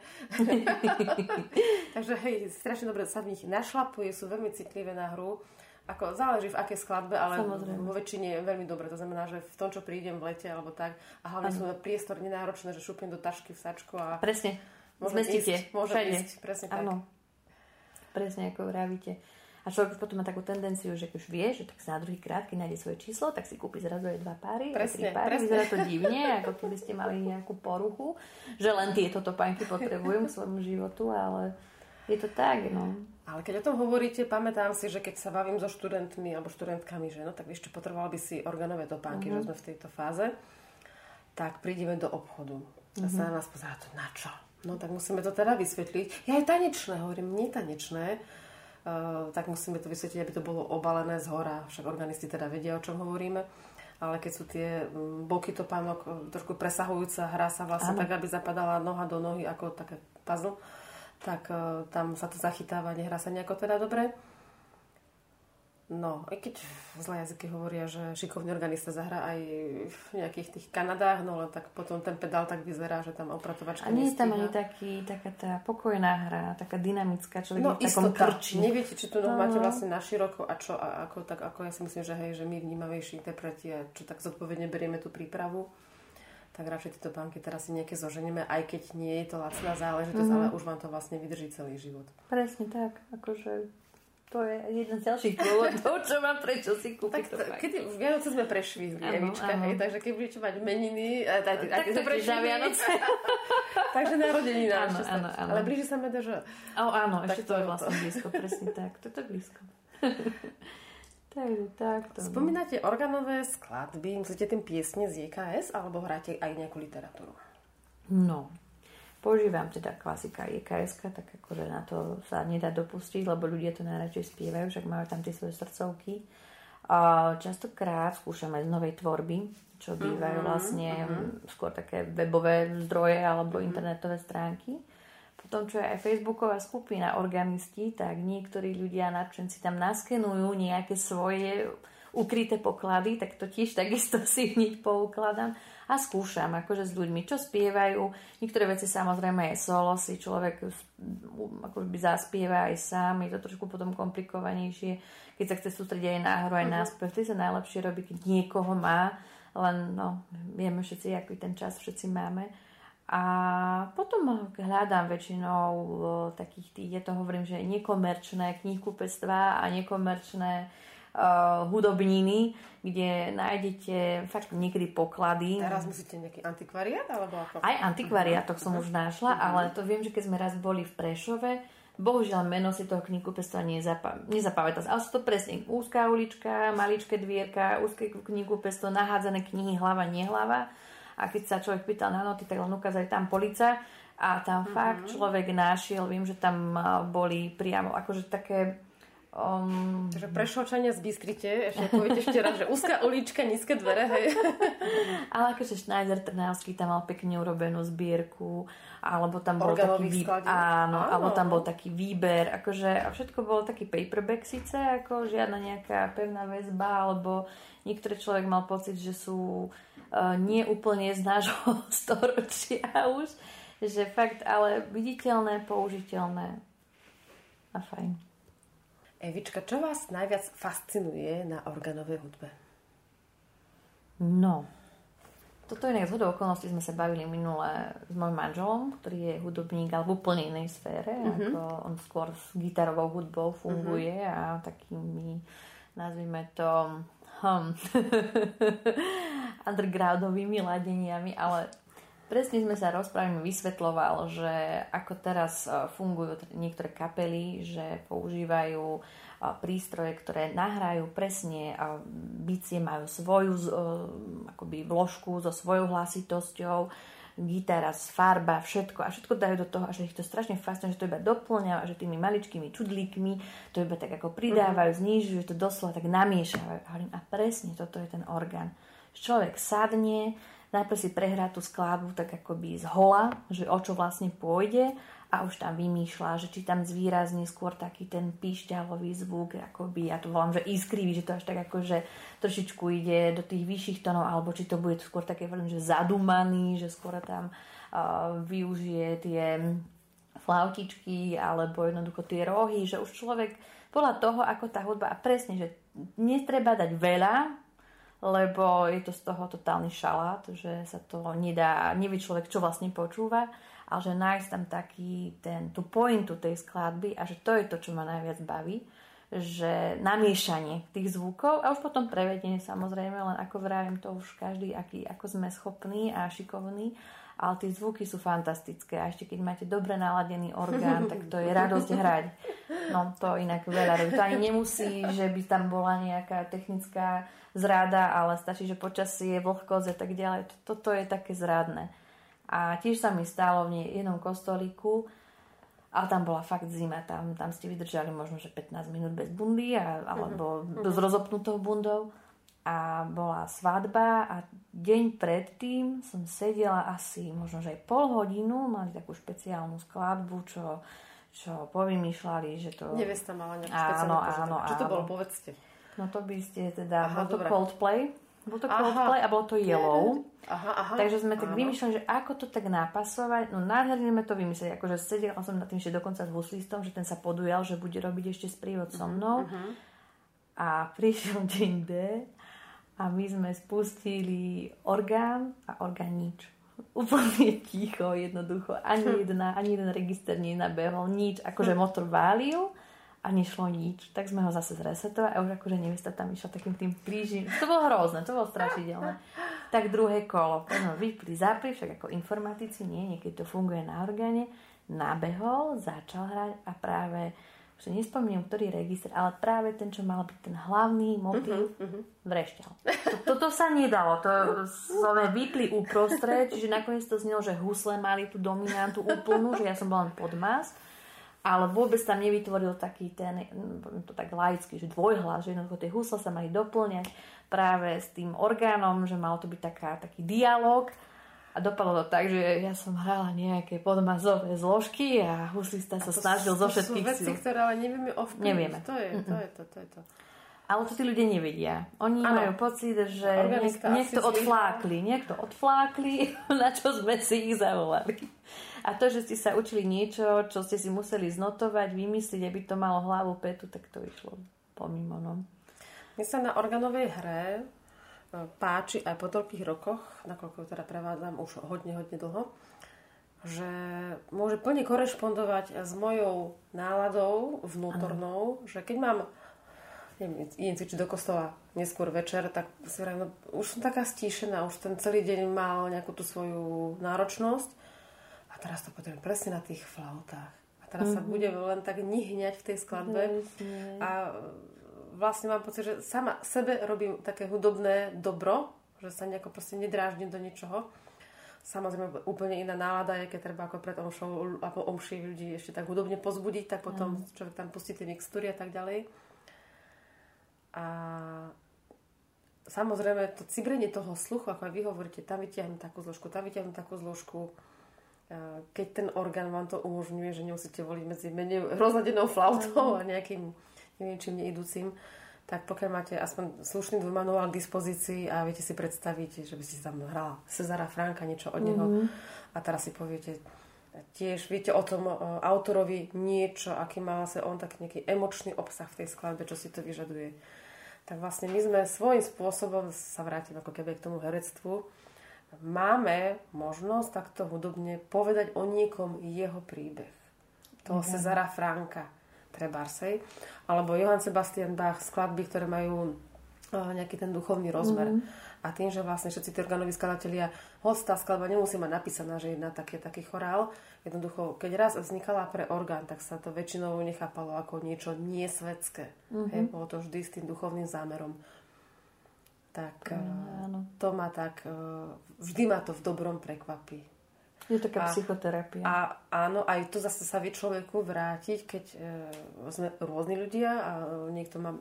Takže hej, strašne dobre sa v nich našlapuje, sú veľmi citlivé na hru. Ako záleží v akej skladbe, ale vo väčšine je veľmi dobre. To znamená, že v tom, čo prídem v lete alebo tak, a hlavne sú priestorne náročné, že šupnem do tašky v sačku a presne. Môžem ísť, presne tak. Áno. Presne ako vravíte. A človek potom má takú tendenciu, že keď už vie, že tak sa na druhý krát, keď nájde svoje číslo, tak si kúpi zrazu aj 2 páry, presne, 3 páry. Vyzerá to divne, ako keby ste mali nejakú poruchu, že len tieto topánky potrebujem v svojom životu, ale je to tak, no. Ale keď o tom hovoríte, pamätám si, že keď sa bavím so študentmi alebo študentkami, že no, tak ešte potreboval by si organové topánky, že sme v tejto fáze, tak prídeme do obchodu. A sa na nás pozerá, to na čo? No tak musíme to teda vysvetliť. Ja je tanečné, hovorím, nie tanečné. Tak musíme to vysvetliť, aby to bolo obalené zhora. Však organisti teda vedia, o čom hovoríme. Ale keď sú tie boky topánok trošku presahujúca, hrá sa vlastne tak, aby zapadala noha do nohy ako také puzzle, tak tam sa to zachytáva, nehrá sa nejako teda dobre. No, aj keď zlé jazyky hovoria, že šikovný organista zahrá aj v nejakých tých Kanadách, no ale tak potom ten pedál tak vyzerá, že tam opratovačka nestíha. A nie je tam ani taká tá pokojná hra, taká dynamická, človek v takom krči. Neviete, či tu máte vlastne na široko a čo, a ako, tak ako ja si myslím, že hej, že my vnímavejší interpreti a čo tak zodpovedne berieme tú prípravu, tak radšej tieto banky teraz si nejaké zoženieme, aj keď nie je to lacná záležitosť, ale už vám to vlastne vydrží celý život. Presne tak, akože to je jeden z ďalších dôvodov, čo mám prečo si kúpiť to banky. Kedy už Vianoce sme prešli, Evička, hej, takže keď budete mať meniny, tak to prešli na Vianoce. Takže narodení nám. Ale blíži sa medežo. Áno, ešte to je vlastne blízko, presne tak. Toto je blízko. Takto. Spomínate organové skladby, myslíte tým piesne z JKS alebo hráte aj nejakú literatúru? No, používam teda klasika JKS, tak akože na to sa nedá dopustiť, lebo ľudia to najradšej spievajú, však majú tam tie svoje srdcovky. Častokrát skúšam aj z novej tvorby, čo bývajú vlastne skôr také webové zdroje alebo internetové stránky. Potom, čo je aj facebooková skupina Organisti, tak niektorí ľudia nadšenci tam naskenujú nejaké svoje ukryté poklady, tak to tiež takisto si hneď poukladám a skúšam akože s ľuďmi, čo spievajú. Niektoré veci samozrejme je solo, si človek akoby zaspieva aj sám, je to trošku potom komplikovanejšie, keď sa chce sústrediť aj na hru, aj na spev. To sa najlepšie robí, keď niekoho má, len no, vieme všetci, aký ten čas všetci máme. A potom hľadám väčšinou takých tých, ja to hovorím, že nekomerčné knihkupectvá a nekomerčné hudobniny, kde nájdete fakt niekedy poklady. Teraz musíte nejaký antikvariát? Alebo ako? Aj antikvariátok som už našla, ale to viem, že keď sme raz boli v Prešove, bohužiaľ meno si toho knihkupectva nezapamätala. Ale sú to presne úzká ulička, maličké dvierka, úzké knihkupectvo, nahádzané knihy, hlava, nehlava. A keď sa človek pýtal na noty, tak len ukázali tam polica a tam fakt človek našiel, viem, že tam boli priamo akože také... Takže Prešovčania zbystrite, ešte poviete ešte raz, že úzka ulička, nízke dvere, hej. Ale akože Schneider Trnavský tam mal pekne urobenú zbierku, alebo tam bol taký výber, alebo tam bol taký výber, akože a všetko bolo taký paperback síce, ako žiadna nejaká pevná väzba, alebo niektorý človek mal pocit, že sú nie úplne z nášho storočia už, že fakt, ale viditeľné, použiteľné a fajn. Evička, čo vás najviac fascinuje na organovej hudbe? No, toto inak zhodou okolností sme sa bavili minule s mojím manželom, ktorý je hudobník alebo úplne inej sfére, ako on skôr s gitarovou hudbou funguje a takými, nazvime to, undergroundovými ladeniami, ale presne sme sa rozprávali, vysvetloval, že ako teraz fungujú niektoré kapely, že používajú prístroje, ktoré nahrajú presne, bicie majú svoju akoby vložku so svojou hlasitosťou, gitara, farba, všetko a všetko dajú do toho a že ich to strašne fascinuje, že to iba doplňajú a že tými maličkými čudlíkmi to iba tak ako pridávajú, znižujú, že to doslova tak namiešavajú. A presne toto je ten orgán. Človek sadne, Najprv si prehrá tú skladbu tak akoby z hola, že o čo vlastne pôjde, a už tam vymýšľa, že či tam zvýrazní skôr taký ten píšťalový zvuk, akoby, ja to volám, že iskrivý, že to až tak akože trošičku ide do tých vyšších tónov, alebo či to bude skôr také, že zadumaný, že skôr tam využije tie flautičky, alebo jednoducho tie rohy, že už človek podľa toho, ako tá hudba, a presne, že netreba dať veľa, lebo je to z toho totálny šalát, že sa to nedá, nevie človek, čo vlastne počúva, ale že nájsť tam taký tú pointu tej skladby, a že to je to, čo ma najviac baví, že namiešanie tých zvukov a už potom prevedenie, samozrejme, len ako vravím, to už každý, ako sme schopní a šikovní, ale tie zvuky sú fantastické, a ešte keď máte dobre naladený orgán, tak to je radosť hrať. No to inak veľa, to ani nemusí, že by tam bola nejaká technická zrada, ale stačí, že počasie, vlhkosť a tak ďalej. Toto je také zradné. A tiež sa mi stalo v jednom kostolíku, ale tam bola fakt zima, tam ste vydržali možno, že 15 minút bez bundy alebo s rozopnutou bundou. A bola svadba a deň predtým som sedela asi možno, že aj pol hodinu, mali takú špeciálnu skladbu, čo povymýšľali, že to... Nevesta mala nejakú špeciálnu skladbu. Čo to bolo, povedzte? No to by ste teda... Aha, bol to Coldplay. Bol to Coldplay a bolo to Yellow. Aha, takže sme tak vymýšľali, že ako to tak napasovať. No nádherne sme to vymysleli. Akože sedela som nad tým ešte dokonca s huslistom, že ten sa podujal, že bude robiť ešte sprievod so mnou. A prišiel deň D a my sme spustili orgán a orgán nič. Úplne ticho, jednoducho. Ani jeden register nenabehol, nič. Akože motor válil a nešlo nič. Tak sme ho zase zresetovali a už akože nevesta tam išla takým tým krížim. To bolo hrozné, to bolo strašidelné. Tak druhé kolo. Vypli, zapli, však ako informatici, niekedy to funguje na orgáne. Nabehol, začal hrať a práve, že nespomínam, ktorý register, ale práve ten, čo mal byť ten hlavný motív, vrešťal. Toto sa nedalo, to sme vypli uprostred, čiže nakoniec to znelo, že husle mali tú dominantu úplnú, že ja som bola len podmas, ale vôbec tam nevytvoril taký ten, to tak laický, že dvojhlas, že jednoducho tie husle sa mali doplňať práve s tým orgánom, že malo to byť taký dialog. A dopadlo to tak, že ja som hrala nejaké podmazové zložky a huslista sa snažil zo všetkých síl. To sú veci, ktoré ale nevieme ovplyvniť. Nevieme. To je to. Ale to tí ľudia nevedia. Oni majú pocit, že niekto odflákli, na čo sme si ich zavolali. A to, že ste sa učili niečo, čo ste si museli znotovať, vymysliť, aby to malo hlavu, petu, tak to išlo pomimo. Mne sa na organovej hre páči aj po toľkých rokoch, nakoľko teda prevádzam už hodne dlho, že môže plne korešpondovať s mojou náladou vnútornou, že keď mám, idem cvičiť do kostola neskôr večer, tak si vrajím, už som taká stíšená, už ten celý deň mal nejakú tú svoju náročnosť a teraz to potrebujem presne na tých flautách. A teraz sa budem len tak nihňať v tej skladbe a vlastne mám pocit, že sama sebe robím také hudobné dobro, že sa nejako proste nedráždim do ničoho. Samozrejme, úplne iná nálada je, keď treba ako pred omšou a po omši ľudí ešte tak hudobne pozbudiť, tak potom človek tam pustí tie mixtúry a tak ďalej. A samozrejme, to cibrenie toho sluchu, ako aj vy hovoríte, tam vytiahnem takú zložku, Keď ten orgán vám to umožňuje, že nemusíte voliť medzi menej rozladenou flautou a nejakým neviem čím neidúcim, tak pokiaľ máte aspoň slušný manuál k dispozícii a viete si predstaviť, že by ste tam hrala Cezara Franka, niečo od neho a teraz si poviete tiež, viete o tom autorovi niečo, aký má sa on tak nejaký emočný obsah v tej skladbe, čo si to vyžaduje, tak vlastne my sme svojím spôsobom, sa vrátim ako keby k tomu herectvu, máme možnosť takto hudobne povedať o niekom jeho príbeh toho Cezara Franka Trebarsej, alebo Johann Sebastian Bach, skladby, ktoré majú nejaký ten duchovný rozmer. A tým, že vlastne všetci tí organoví skladatelia, hoď tá skladba nemusí mať napísaná, že je na taký chorál. Jednoducho, keď raz vznikala pre orgán, tak sa to väčšinou nechápalo ako niečo nesvetské. Hej, bolo to vždy s tým duchovným zámerom. Tak to ma tak... Vždy ma to v dobrom prekvapí. Je taká psychoterapia. A áno, aj to zase sa vie človeku vrátiť, keď sme rôzni ľudia a niekto má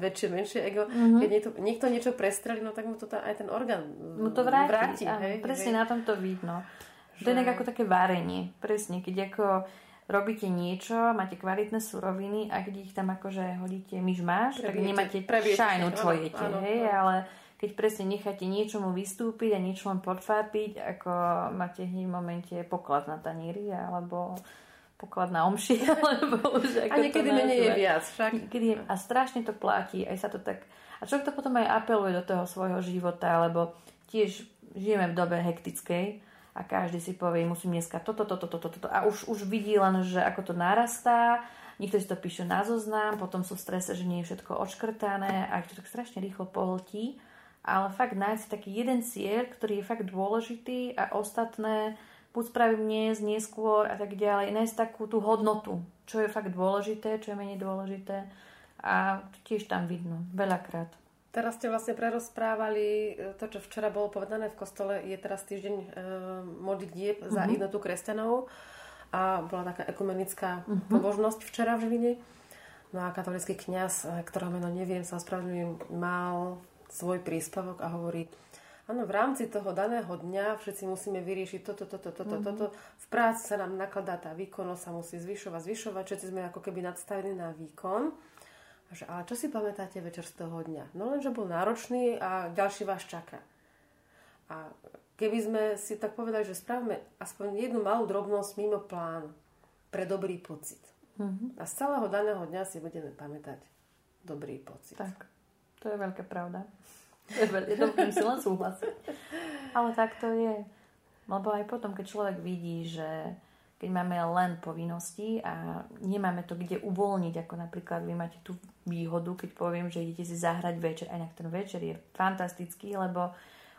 väčšie, menšie ego. Mm-hmm. Keď niekto niečo prestrelí, no tak mu to aj ten orgán vráti. Hej, presne hej. Na tom to vidno. To je nejak ako také varenie. Presne, keď ako robíte niečo, máte kvalitné suroviny a keď ich tam akože hodíte myšmaš, tak nemáte šajnu, čo jete. Hej, ale keď presne necháte niečomu vystúpiť a niečo len podfápiť, ako máte hneď v momente poklad na taníri alebo poklad na omši. Alebo už ako a niekedy menej je viac. Však. A strašne to platí. Aj sa to tak... A človek to potom aj apeluje do toho svojho života, lebo tiež žijeme v dobe hektickej a každý si povie, musím dneska toto. A už vidí len, že ako to narastá. Niekto si to píše na zoznam, potom sú v strese, že nie je všetko odškrtané a ich to tak strašne rýchlo pohltí. Ale fakt nájsť taký jeden cieľ, ktorý je fakt dôležitý a ostatné buď spravím dnes, neskôr a tak ďalej. Nájsť takú tú hodnotu, čo je fakt dôležité, čo je menej dôležité a tiež tam vidno veľakrát. Teraz ste vlastne prerozprávali to, čo včera bolo povedané v kostole, je teraz týždeň modlitieb za jednotu kresťanov a bola taká ekumenická pobožnosť včera v Žiline. No a katolícky kňaz, ktorého meno neviem, sa ospravedlňujem, mal svoj príspevok a hovorí: áno, v rámci toho daného dňa všetci musíme vyriešiť toto. V práci sa nám nakladá tá výkonnosť, sa musí zvyšovať, všetci sme ako keby nadstavení na výkon. Ale čo si pamätáte večer z toho dňa? No len, že bol náročný a ďalší vás čaká. A keby sme si tak povedali, že spravme aspoň jednu malú drobnosť mimo plánu pre dobrý pocit. Mm-hmm. A z celého daného dňa si budeme pamätať dobrý pocit. Tak, to je veľká pravda. Je to musím len súhlasiť. Ale tak to je. Lebo aj potom, keď človek vidí, že keď máme len povinnosti a nemáme to kde uvoľniť, ako napríklad vy máte tú výhodu, keď poviem, že idete si zahrať večer, aj na ten večer je fantastický, lebo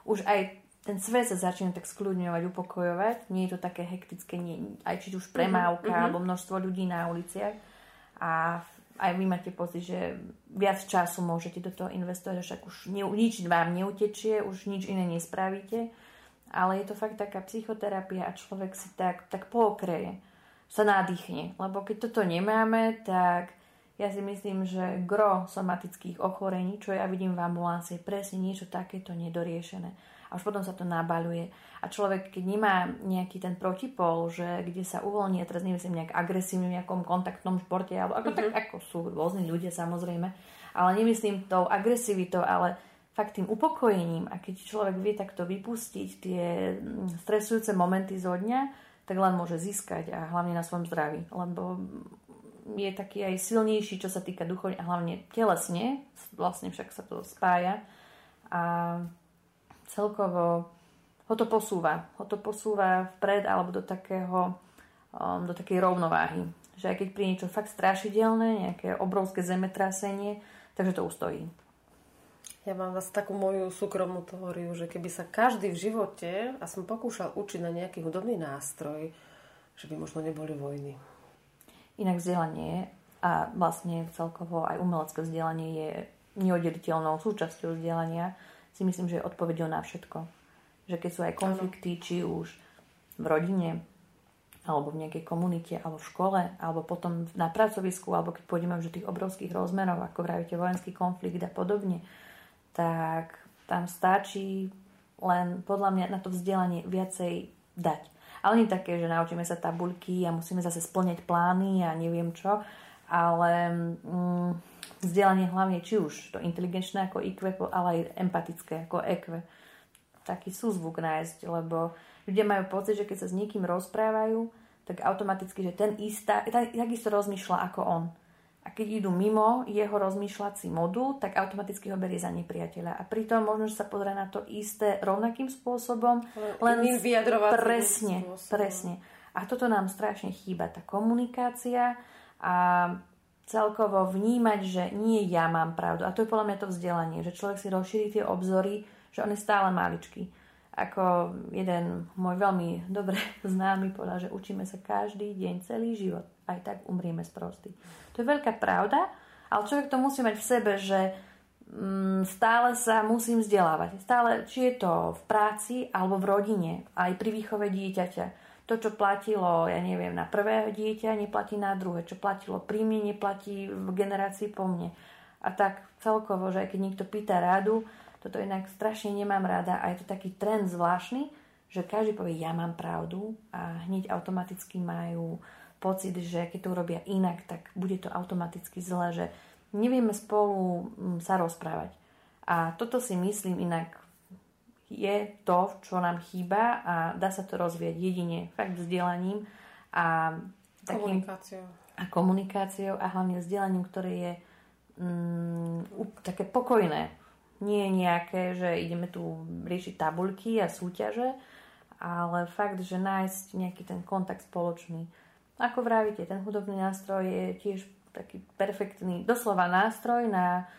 už aj ten svet sa začína tak skľudňovať, upokojovať, nie je to také hektické, nie, aj či už premávka alebo množstvo ľudí na uliciach a aj vy máte pocit, že viac času môžete do toho investovať, však už nič vám neutečie, už nič iné nespravíte. Ale je to fakt taká psychoterapia a človek si tak pookreje, sa nádýchne. Lebo keď toto nemáme, tak ja si myslím, že gro somatických ochorení, čo ja vidím v ambulancie, presne niečo takéto nedoriešené. A už potom sa to nabaľuje. A človek, keď nemá nejaký ten protipol, že kde sa uvoľní, ja teraz neviem, nejak agresívne v nejakom kontaktnom športe, alebo ako, tak, ako sú rôzni ľudia samozrejme, ale nemyslím tou agresivitou, ale fakt tým upokojením, a keď človek vie takto vypustiť tie stresujúce momenty zo dňa, tak len môže získať a hlavne na svojom zdraví, lebo je taký aj silnejší, čo sa týka duchovne a hlavne telesne, vlastne však sa to spája a celkovo ho to posúva vpred alebo do takej rovnováhy, že aj keď príde niečo fakt strašidelné, nejaké obrovské zemetrasenie, takže to ustojí. Ja mám vlastne takú moju súkromnú teóriu, že keby sa každý v živote, a som pokúšal učiť na nejaký hudobný nástroj, že by možno neboli vojny. Inak vzdelanie a vlastne celkovo aj umelecké vzdelanie je neoddeliteľnou súčasťou vzdelania, si myslím, že je odpoveďou na všetko. Že keď sú aj konflikty, či už v rodine, alebo v nejakej komunite, alebo v škole, alebo potom na pracovisku, alebo keď pôjdeme už do tých obrovských rozmerov, ako vravíte vojenský konflikt a podobne, tak tam stačí len podľa mňa na to vzdelanie viacej dať. Ale nie také, že naučíme sa tabuľky a musíme zase splňať plány a neviem čo, ale vzdelanie hlavne či už to inteligenčné ako IQ, ale aj empatické ako EQ. Taký súzvuk nájsť, lebo ľudia majú pocit, že keď sa s niekým rozprávajú, tak automaticky, že takisto rozmýšľa ako on. A keď idú mimo jeho rozmýšľací modul, tak automaticky ho berie za nepriateľa. A pritom možno, že sa pozrie na to isté rovnakým spôsobom, len presne, spôsobom. Presne. A toto nám strašne chýba, tá komunikácia a celkovo vnímať, že nie ja mám pravdu. A to je podľa mňa to vzdelanie, že človek si rozšíri tie obzory, že on je stále maličký. Ako jeden môj veľmi dobre známy povedal, že učíme sa každý deň, celý život. Aj tak umrieme sprostí. To je veľká pravda, ale človek to musí mať v sebe, že stále sa musím vzdelávať. Stále, či je to v práci alebo v rodine, aj pri výchove dieťaťa. To, čo platilo, ja neviem, na prvé dieťa, neplatí na druhé. Čo platilo pri mne, neplatí v generácii po mne. a tak celkovo, že aj keď niekto pýta rádu, toto inak strašne nemám rada a je to taký trend zvláštny, že každý povie, ja mám pravdu a hneď automaticky majú pocit, že keď to urobia inak, tak bude to automaticky zle, že nevieme spolu sa rozprávať. A toto si myslím inak je to, čo nám chýba a dá sa to rozvíjať jedine fakt vzdelaním a takým, komunikáciou a hlavne vzdelaním, ktoré je také pokojné. Nie nejaké, že ideme tu riešiť tabuľky a súťaže, ale fakt, že nájsť nejaký ten kontakt spoločný. Ako vravíte, ten hudobný nástroj je tiež taký perfektný, doslova nástroj na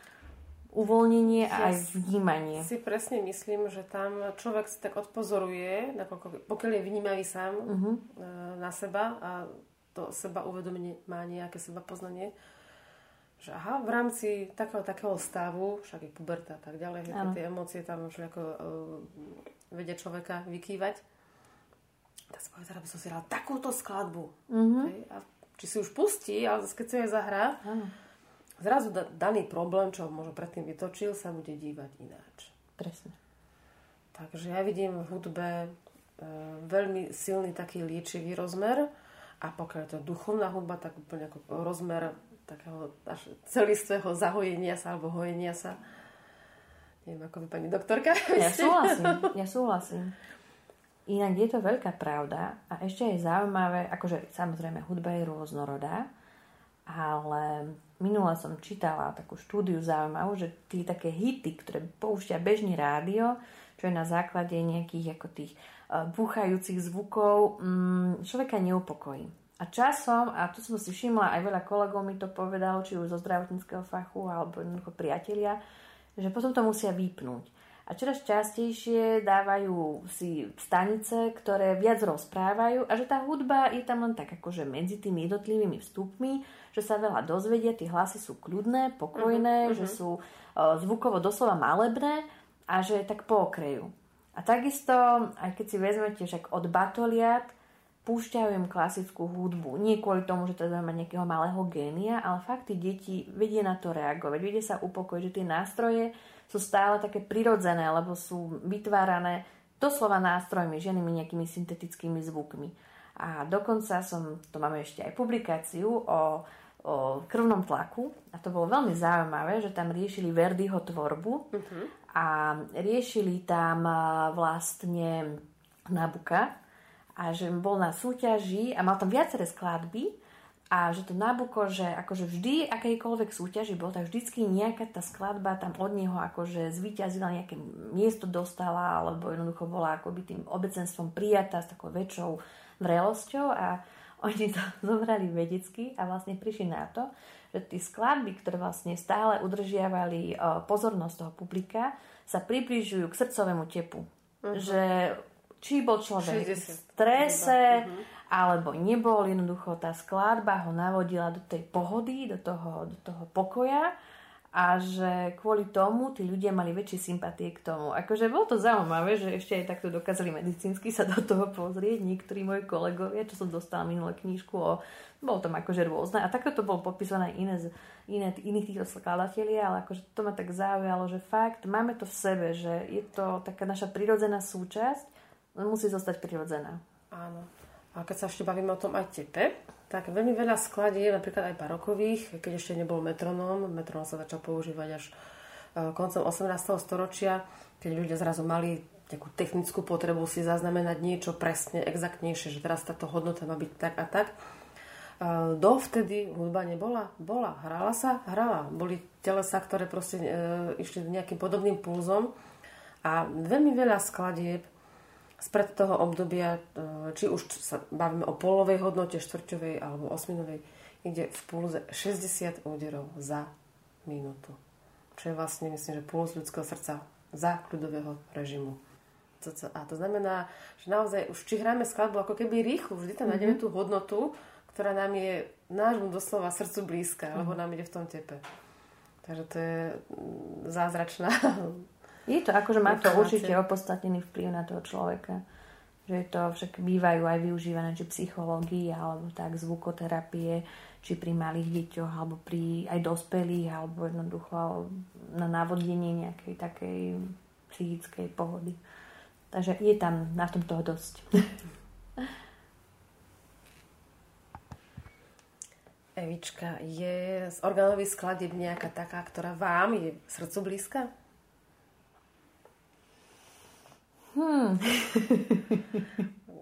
uvoľnenie a aj vnímanie. Si presne myslím, že tam človek si tak odpozoruje, pokiaľ je vnímavý sám na seba a to seba uvedomenie má nejaké seba poznanie, že aha, v rámci takého stavu, však je puberta a tak ďalej, tie emócie tam všelijako vedia človeka vykývať, tak si povedala, by som si dala takúto skladbu. Okay? A či si už pustí, ale keď si aj zahrá, zrazu daný problém, čo možno predtým vytočil, sa bude dívať ináč. Presne. Takže ja vidím v hudbe veľmi silný taký liečivý rozmer a pokiaľ je to duchovná hudba, tak úplne ako rozmer takého až celistvého zahojenia sa alebo hojenia sa. Neviem, ako by pani doktorka. Ja súhlasím. Inak je to veľká pravda a ešte je zaujímavé, akože samozrejme hudba je rôznorodá, ale minule som čítala takú štúdiu zaujímavú, že tie také hity, ktoré poušťa bežný rádio, čo je na základe nejakých ako tých búchajúcich zvukov, človeka neupokojí. A časom, a tu som si všimla, aj veľa kolegov mi to povedalo, či už zo zdravotníckeho fachu alebo jednoducho priatelia, že potom to musia vypnúť. A čoraz častejšie dávajú si stanice, ktoré viac rozprávajú a že tá hudba je tam len tak akože medzi tými jednotlivými vstupmi, že sa veľa dozvedia, tie hlasy sú kľudné, pokojné, že sú zvukovo doslova malebné a že tak po okraju. A takisto, aj keď si vezmete však od batoliat, púšťajú im klasickú hudbu. Nie kvôli tomu, že teda má nejakého malého génia, ale fakt tí deti vedia na to reagovať, vedia sa upokojiť, že tie nástroje sú stále také prirodzené, lebo sú vytvárané doslova nástrojmi, žiadnymi nejakými syntetickými zvukmi. A dokonca to máme ešte aj publikáciu o krvnom tlaku a to bolo veľmi zaujímavé, že tam riešili Verdiho tvorbu a riešili tam vlastne Nabucca a že bol na súťaži a mal tam viaceré skladby a že to Nabucco, že akože vždy akejkoľvek súťaži bol, tak vždycky nejaká tá skladba tam od neho akože zvíťazila, nejaké miesto dostala alebo jednoducho bola akoby tým obecenstvom prijatá s takou väčšou vrelosťou a oni to zobrali vedecky a vlastne prišli na to, že tie skladby, ktoré vlastne stále udržiavali pozornosť toho publika, sa približujú k srdcovému tepu. Že či bol človek v strese, alebo nebol, jednoducho tá skladba ho navodila do tej pohody, do toho pokoja a že kvôli tomu tí ľudia mali väčšie sympatie k tomu. Akože bolo to zaujímavé, že ešte aj takto dokázali medicínsky sa do toho pozrieť niektorí moji kolegovia, čo som dostala minulé knížku, bolo tam akože rôzne a takto to bolo popísané iných týchto skladateľov, ale akože to ma tak zaujalo, že fakt máme to v sebe, že je to taká naša prirodzená súčasť, musí zostať prirodzená. Áno. A keď sa ešte bavíme o tom aj tepe, tak veľmi veľa skladieb, napríklad aj barokových, keď ešte nebol metronóm sa začal používať až koncom 18. storočia, keď ľudia zrazu mali takú technickú potrebu si zaznamenať niečo presne, exaktnejšie, že teraz táto hodnota má byť tak a tak. Dovtedy hudba nebola. Bola. Hrala sa. Boli telesa, ktoré proste išli nejakým podobným pulzom a veľmi veľa skladieb spred toho obdobia, či už sa bavíme o polovej hodnote, štvrťovej alebo osminovej, ide v pulze 60 úderov za minútu. Čo je vlastne, myslím, že puls ľudského srdca za kľudového režimu. A to znamená, že naozaj už či hráme skladbu ako keby rýchlu, vždy tam nájdeme tú hodnotu, ktorá nám je nášmu doslova srdcu blízka, lebo nám ide v tom tepe. Takže to je zázračná... Je to, akože má to určite opodstatnený vplyv na toho človeka. Že to však bývajú aj využívané či psychológie alebo tak zvukoterapie, či pri malých deťoch, alebo pri aj dospelých, alebo jednoducho na navodenie nejakej takej psychickej pohody. Takže je tam na tom toho dosť. Evička, je z orgánových skladieb nejaká taká, ktorá vám je srdcu blízka?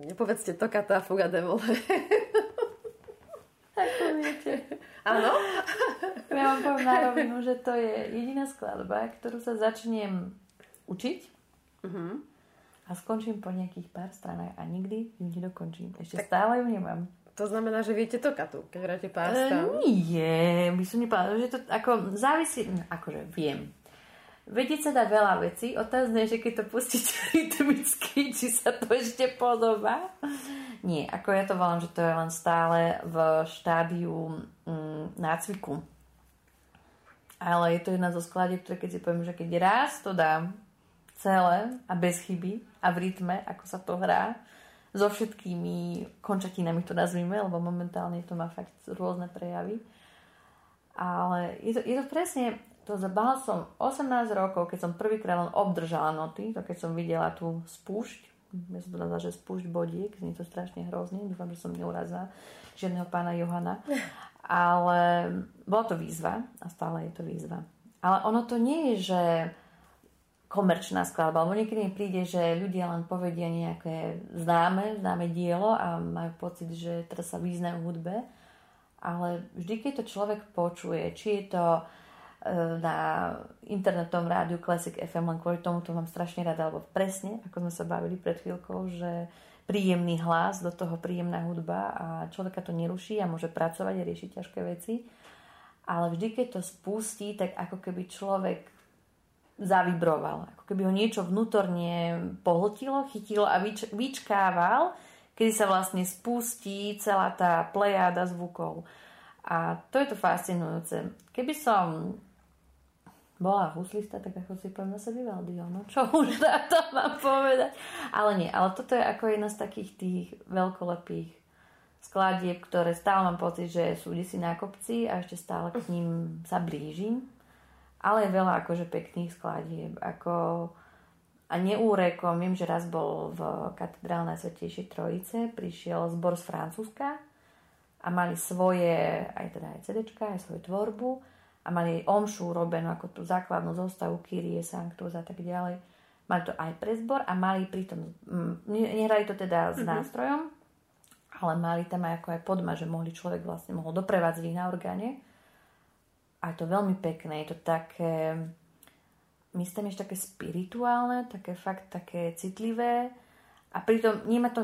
Nepovedzte to, Kata, fuga de vole. Tak to viete. Áno? Ja vám poviem na rovinu, že to je jediná skladba, ktorú sa začnem učiť a skončím po nejakých pár stranách a nikdy ju nedokončím. Ešte tak stále ju nemám. To znamená, že viete to, Katu, keď hráte pár strán? Nie, by som nepovedala, že to ako závisí, akože viem. Vedieť sa dá veľa vecí, otázne je, že keď to pustíte rytmicky, či sa to ešte podobá. Nie, ako ja to volám, že to je len stále v štádiu nácviku. Ale je to jedna zo skladieb, ktoré keď si poviem, že keď raz to dám celé a bez chyby a v rytme, ako sa to hrá, so všetkými končatinami to nazvime, lebo momentálne to má fakt rôzne prejavy. Ale je to presne, to zabala som 18 rokov, keď som prvýkrát len obdržala noty, to keď som videla tú spúšť, ja som dodala, že spúšť bodiek, znie to strašne hrozne, dúfam, že som neurazila žiadneho pána Johana, ale bola to výzva a stále je to výzva. Ale ono to nie je, že komerčná skladba, alebo niekedy mi príde, že ľudia len povedia nejaké známe dielo a majú pocit, že teraz sa vyznajú v hudbe, ale vždy, keď to človek počuje, či je to na internetovom rádiu Classic FM, len kvôli tomu to mám strašne rada, alebo presne, ako sme sa bavili pred chvíľkou, že príjemný hlas, do toho príjemná hudba a človeka to neruší a môže pracovať a riešiť ťažké veci, ale vždy, keď to spustí, tak ako keby človek zavibroval. Ako keby ho niečo vnútorne pohltilo, chytilo a vyčkával, kedy sa vlastne spustí celá tá plejáda zvukov. A to je to fascinujúce. Keby som bola huslista, tak ako si poviem na sebe Vivaldiho. No čo už na to mám povedať? Ale nie, ale toto je ako jedna z takých tých veľkolepých skladieb, ktoré stále mám pocit, že sú si na kopci a ešte stále k ním sa blížim. Ale je veľa akože pekných skladieb. A neúrekom, viem, že raz bol v katedrále Najsvätejšej Trojice, prišiel zbor z Francúzska a mali svoje, aj teda aj CDčka, aj svoju tvorbu a mali omšu robenú ako tú základnú zostavu Kyrie, Sanctus a tak ďalej. Mali to aj pre zbor a mali pritom, nehrali to teda s nástrojom, ale mali tam aj ako aj podma, že človek mohol doprevádzať ich na orgáne. A je to veľmi pekné, je to také, myslím, ešte také spirituálne, také fakt také citlivé a pritom nemá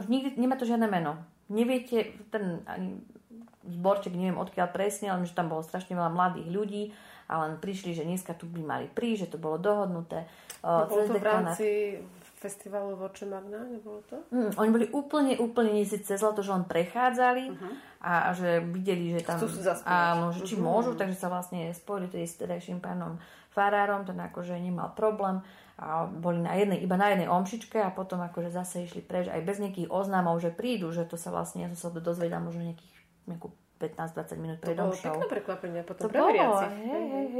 to žiadne meno. Neviete, ten zborček, neviem odkiaľ presne, ale že tam bolo strašne veľa mladých ľudí a len prišli, že dneska tu by mali prísť, že to bolo dohodnuté. Bolo to v rámci festivalu Voce Magna, nebolo to? Oni boli úplne nesiť cez leto, že len prechádzali a že videli, že tam áno, že či môžu, takže sa vlastne spojili tedy s terajším pánom farárom, ten akože nemal problém a boli iba na jednej omšičke a potom akože zase išli preč aj bez nejakých oznámov, že prídu, že to sa vlastne, ja som sa dozvedela možno nejakú 15-20 minút pred omšou. To bolo pekné prekvapenie potom pre veriacich.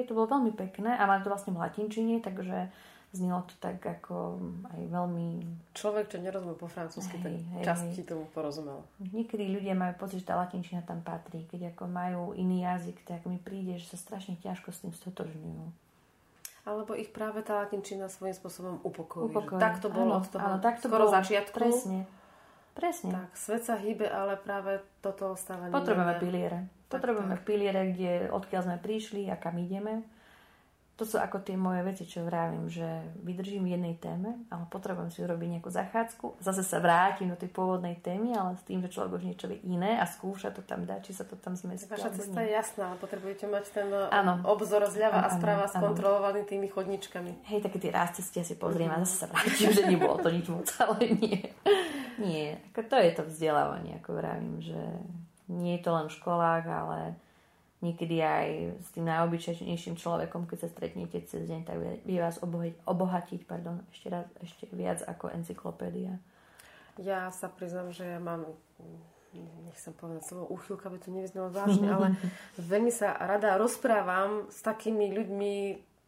Hej, to bolo veľmi pekné a mali to vlastne v latinčine, takže znilo to tak ako aj veľmi... Človek, čo nerozumie po francúzsky, ten časti tomu porozumel. Niekedy ľudia majú pocit, že tá latinčina tam patrí. Keď ako majú iný jazyk, tak mi príde, že sa strašne ťažko s tým stotožňujú. Alebo ich práve tá latinčina svojím spôsobom upokojí. Tak to bolo od toho skoro začiatku. Presne. Tak, svet sa hýbe, ale práve toto stále nie. Potrebujeme piliere, kde odkiaľ sme prišli a kam ideme. To sú ako tie moje veci, čo vravím, že vydržím v jednej téme, ale potrebujem si urobiť nejakú zachádzku. Zase sa vrátim do tej pôvodnej témy, ale s tým, že človek už niečo vie iné a skúša to tam dať, či sa to tam zmestí. Vaša cesta je jasná, ale potrebujete mať ten obzor zľava a správa skontrolovaný tými chodničkami. Hej, také tie rázcestia si pozriem a zase sa vrátim, že nebolo to nič moc, ale nie. Nie, ako to je to vzdelávanie, ako vravím, že nie je to len v školách, ale... Niekedy aj s tým najobyčajnejším človekom, keď sa stretnete cez deň, tak vie vás obohatiť ešte viac ako encyklopédia. Ja sa priznám, že ja mám nechcem povedať slovo úchylka, aby to nevyznalo vážne, ale veľmi sa rada rozprávam s takými ľuďmi,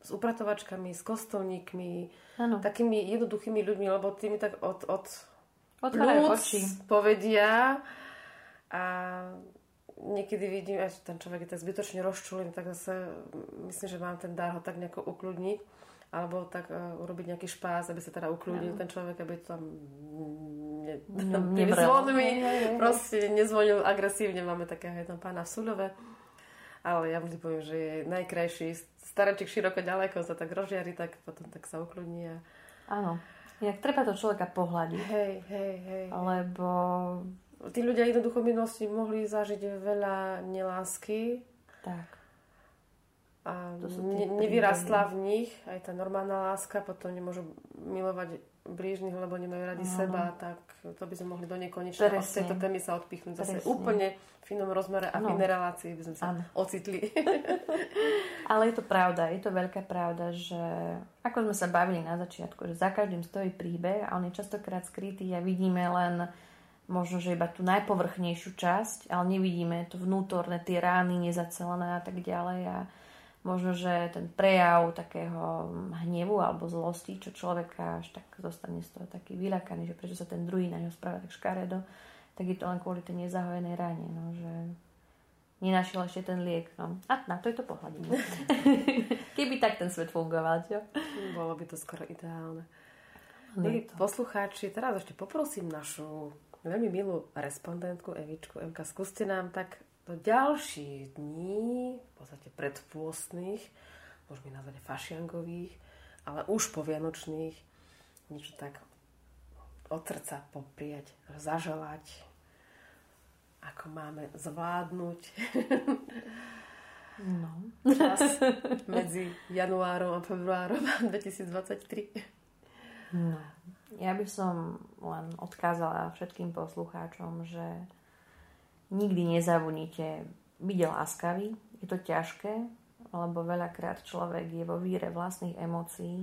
s upratovačkami, s kostolníkmi, ano. Takými jednoduchými ľuďmi, lebo tí mi tak od oči povedia a niekedy vidím, že ten človek je tak zbytočne rozčúlený, tak zase myslím, že mám ten dár ho tak nejako ukľudniť alebo tak urobiť nejaký špás, aby sa teda ukľudnil ten človek, aby to tam proste nezvonil agresívne. Máme takého jedného pána v Suľove, ale ja mu poviem, že je najkrajší starečík široko ďaleko, sa tak rozžiari, tak potom tak sa ukľudní. Áno, inak treba to človeka pohľadiť. Hej. Lebo tí ľudia jednoducho v minulosti mohli zažiť veľa nelásky. Tak. A nevyrastla v nich aj tá normálna láska, potom nemôžu milovať blížnych, lebo nemajú radi seba, tak to by sme mohli do nekonečna od tejto témy sa odpichnúť. Presne. Zase úplne v inom rozmere a v inej relácii by sme sa ocitli. Ale je to pravda, je to veľká pravda, že ako sme sa bavili na začiatku, že za každým stojí príbeh a on je častokrát skrytý a vidíme len možno, že iba tú najpovrchnejšiu časť, ale nevidíme to vnútorné, tie rány nezacelené a tak ďalej. A možno, že ten prejav takého hnevu alebo zlosti, čo človeka až tak zostane z toho taký vyľakaný, že prečo sa ten druhý na ňo správa tak škaredo, tak je to len kvôli tej nezahojenej ráne, no, že nenašiel ešte ten liek. No. A na to je to pohľadenie. Keby tak ten svet fungoval, čo? Bolo by to skoro ideálne. Milí poslucháči, teraz ešte poprosím našu veľmi milú respondentku Evičku. Evka, skúste nám tak do ďalších dní, v podstate predpôstnych, môžeme nazvať fašiangových, ale už po vianočných, niečo tak od srdca poprieť, zaželať, ako máme zvládnuť čas medzi januárom a februárom 2023. No, ja by som len odkázala všetkým poslucháčom, že nikdy nezabudnite byť láskavý. Je to ťažké, lebo veľakrát človek je vo víre vlastných emócií,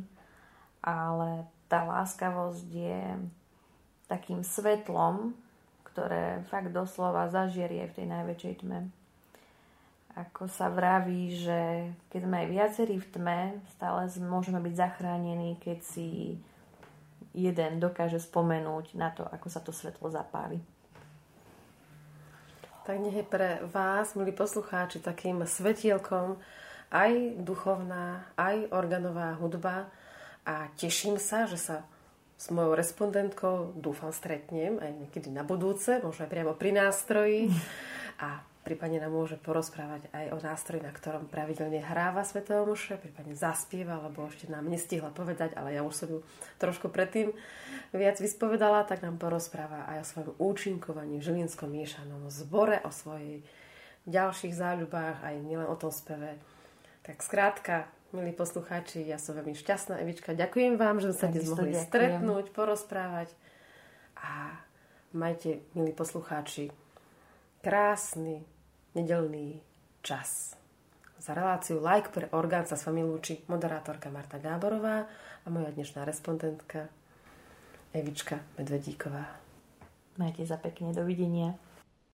ale tá láskavosť je takým svetlom, ktoré fakt doslova zažierie v tej najväčšej tme. Ako sa vraví, že keď sme aj viacerí v tme, stále môžeme byť zachránení, keď si jeden dokáže spomenúť na to, ako sa to svetlo zapáli. Tak nech je pre vás, milí poslucháči, takým svetielkom aj duchovná, aj organová hudba a teším sa, že sa s mojou respondentkou dúfam stretnem aj niekedy na budúce, možno aj priamo pri nástroji a prípadne nám môže porozprávať aj o nástroji, na ktorom pravidelne hráva svätého muša, prípadne zaspieva, lebo ešte nám nestihla povedať, ale ja už som ju trošku predtým viac vyspovedala, tak nám porozpráva aj o svojom účinkovaní v žilinskom miešanom zbore, o svojich ďalších záľubách, aj nielen o tom speve. Tak skrátka, milí poslucháči, ja som veľmi šťastná, Evička, ďakujem vám, že sme sa dnes mohli stretnúť, porozprávať a majte, milí poslucháči, krásny nedeľný čas. Za reláciu Like pre orgán sa s vami lúči moderátorka Marta Gáborová a moja dnešná respondentka Evička Medvedíková. Majte sa pekne, dovidenia.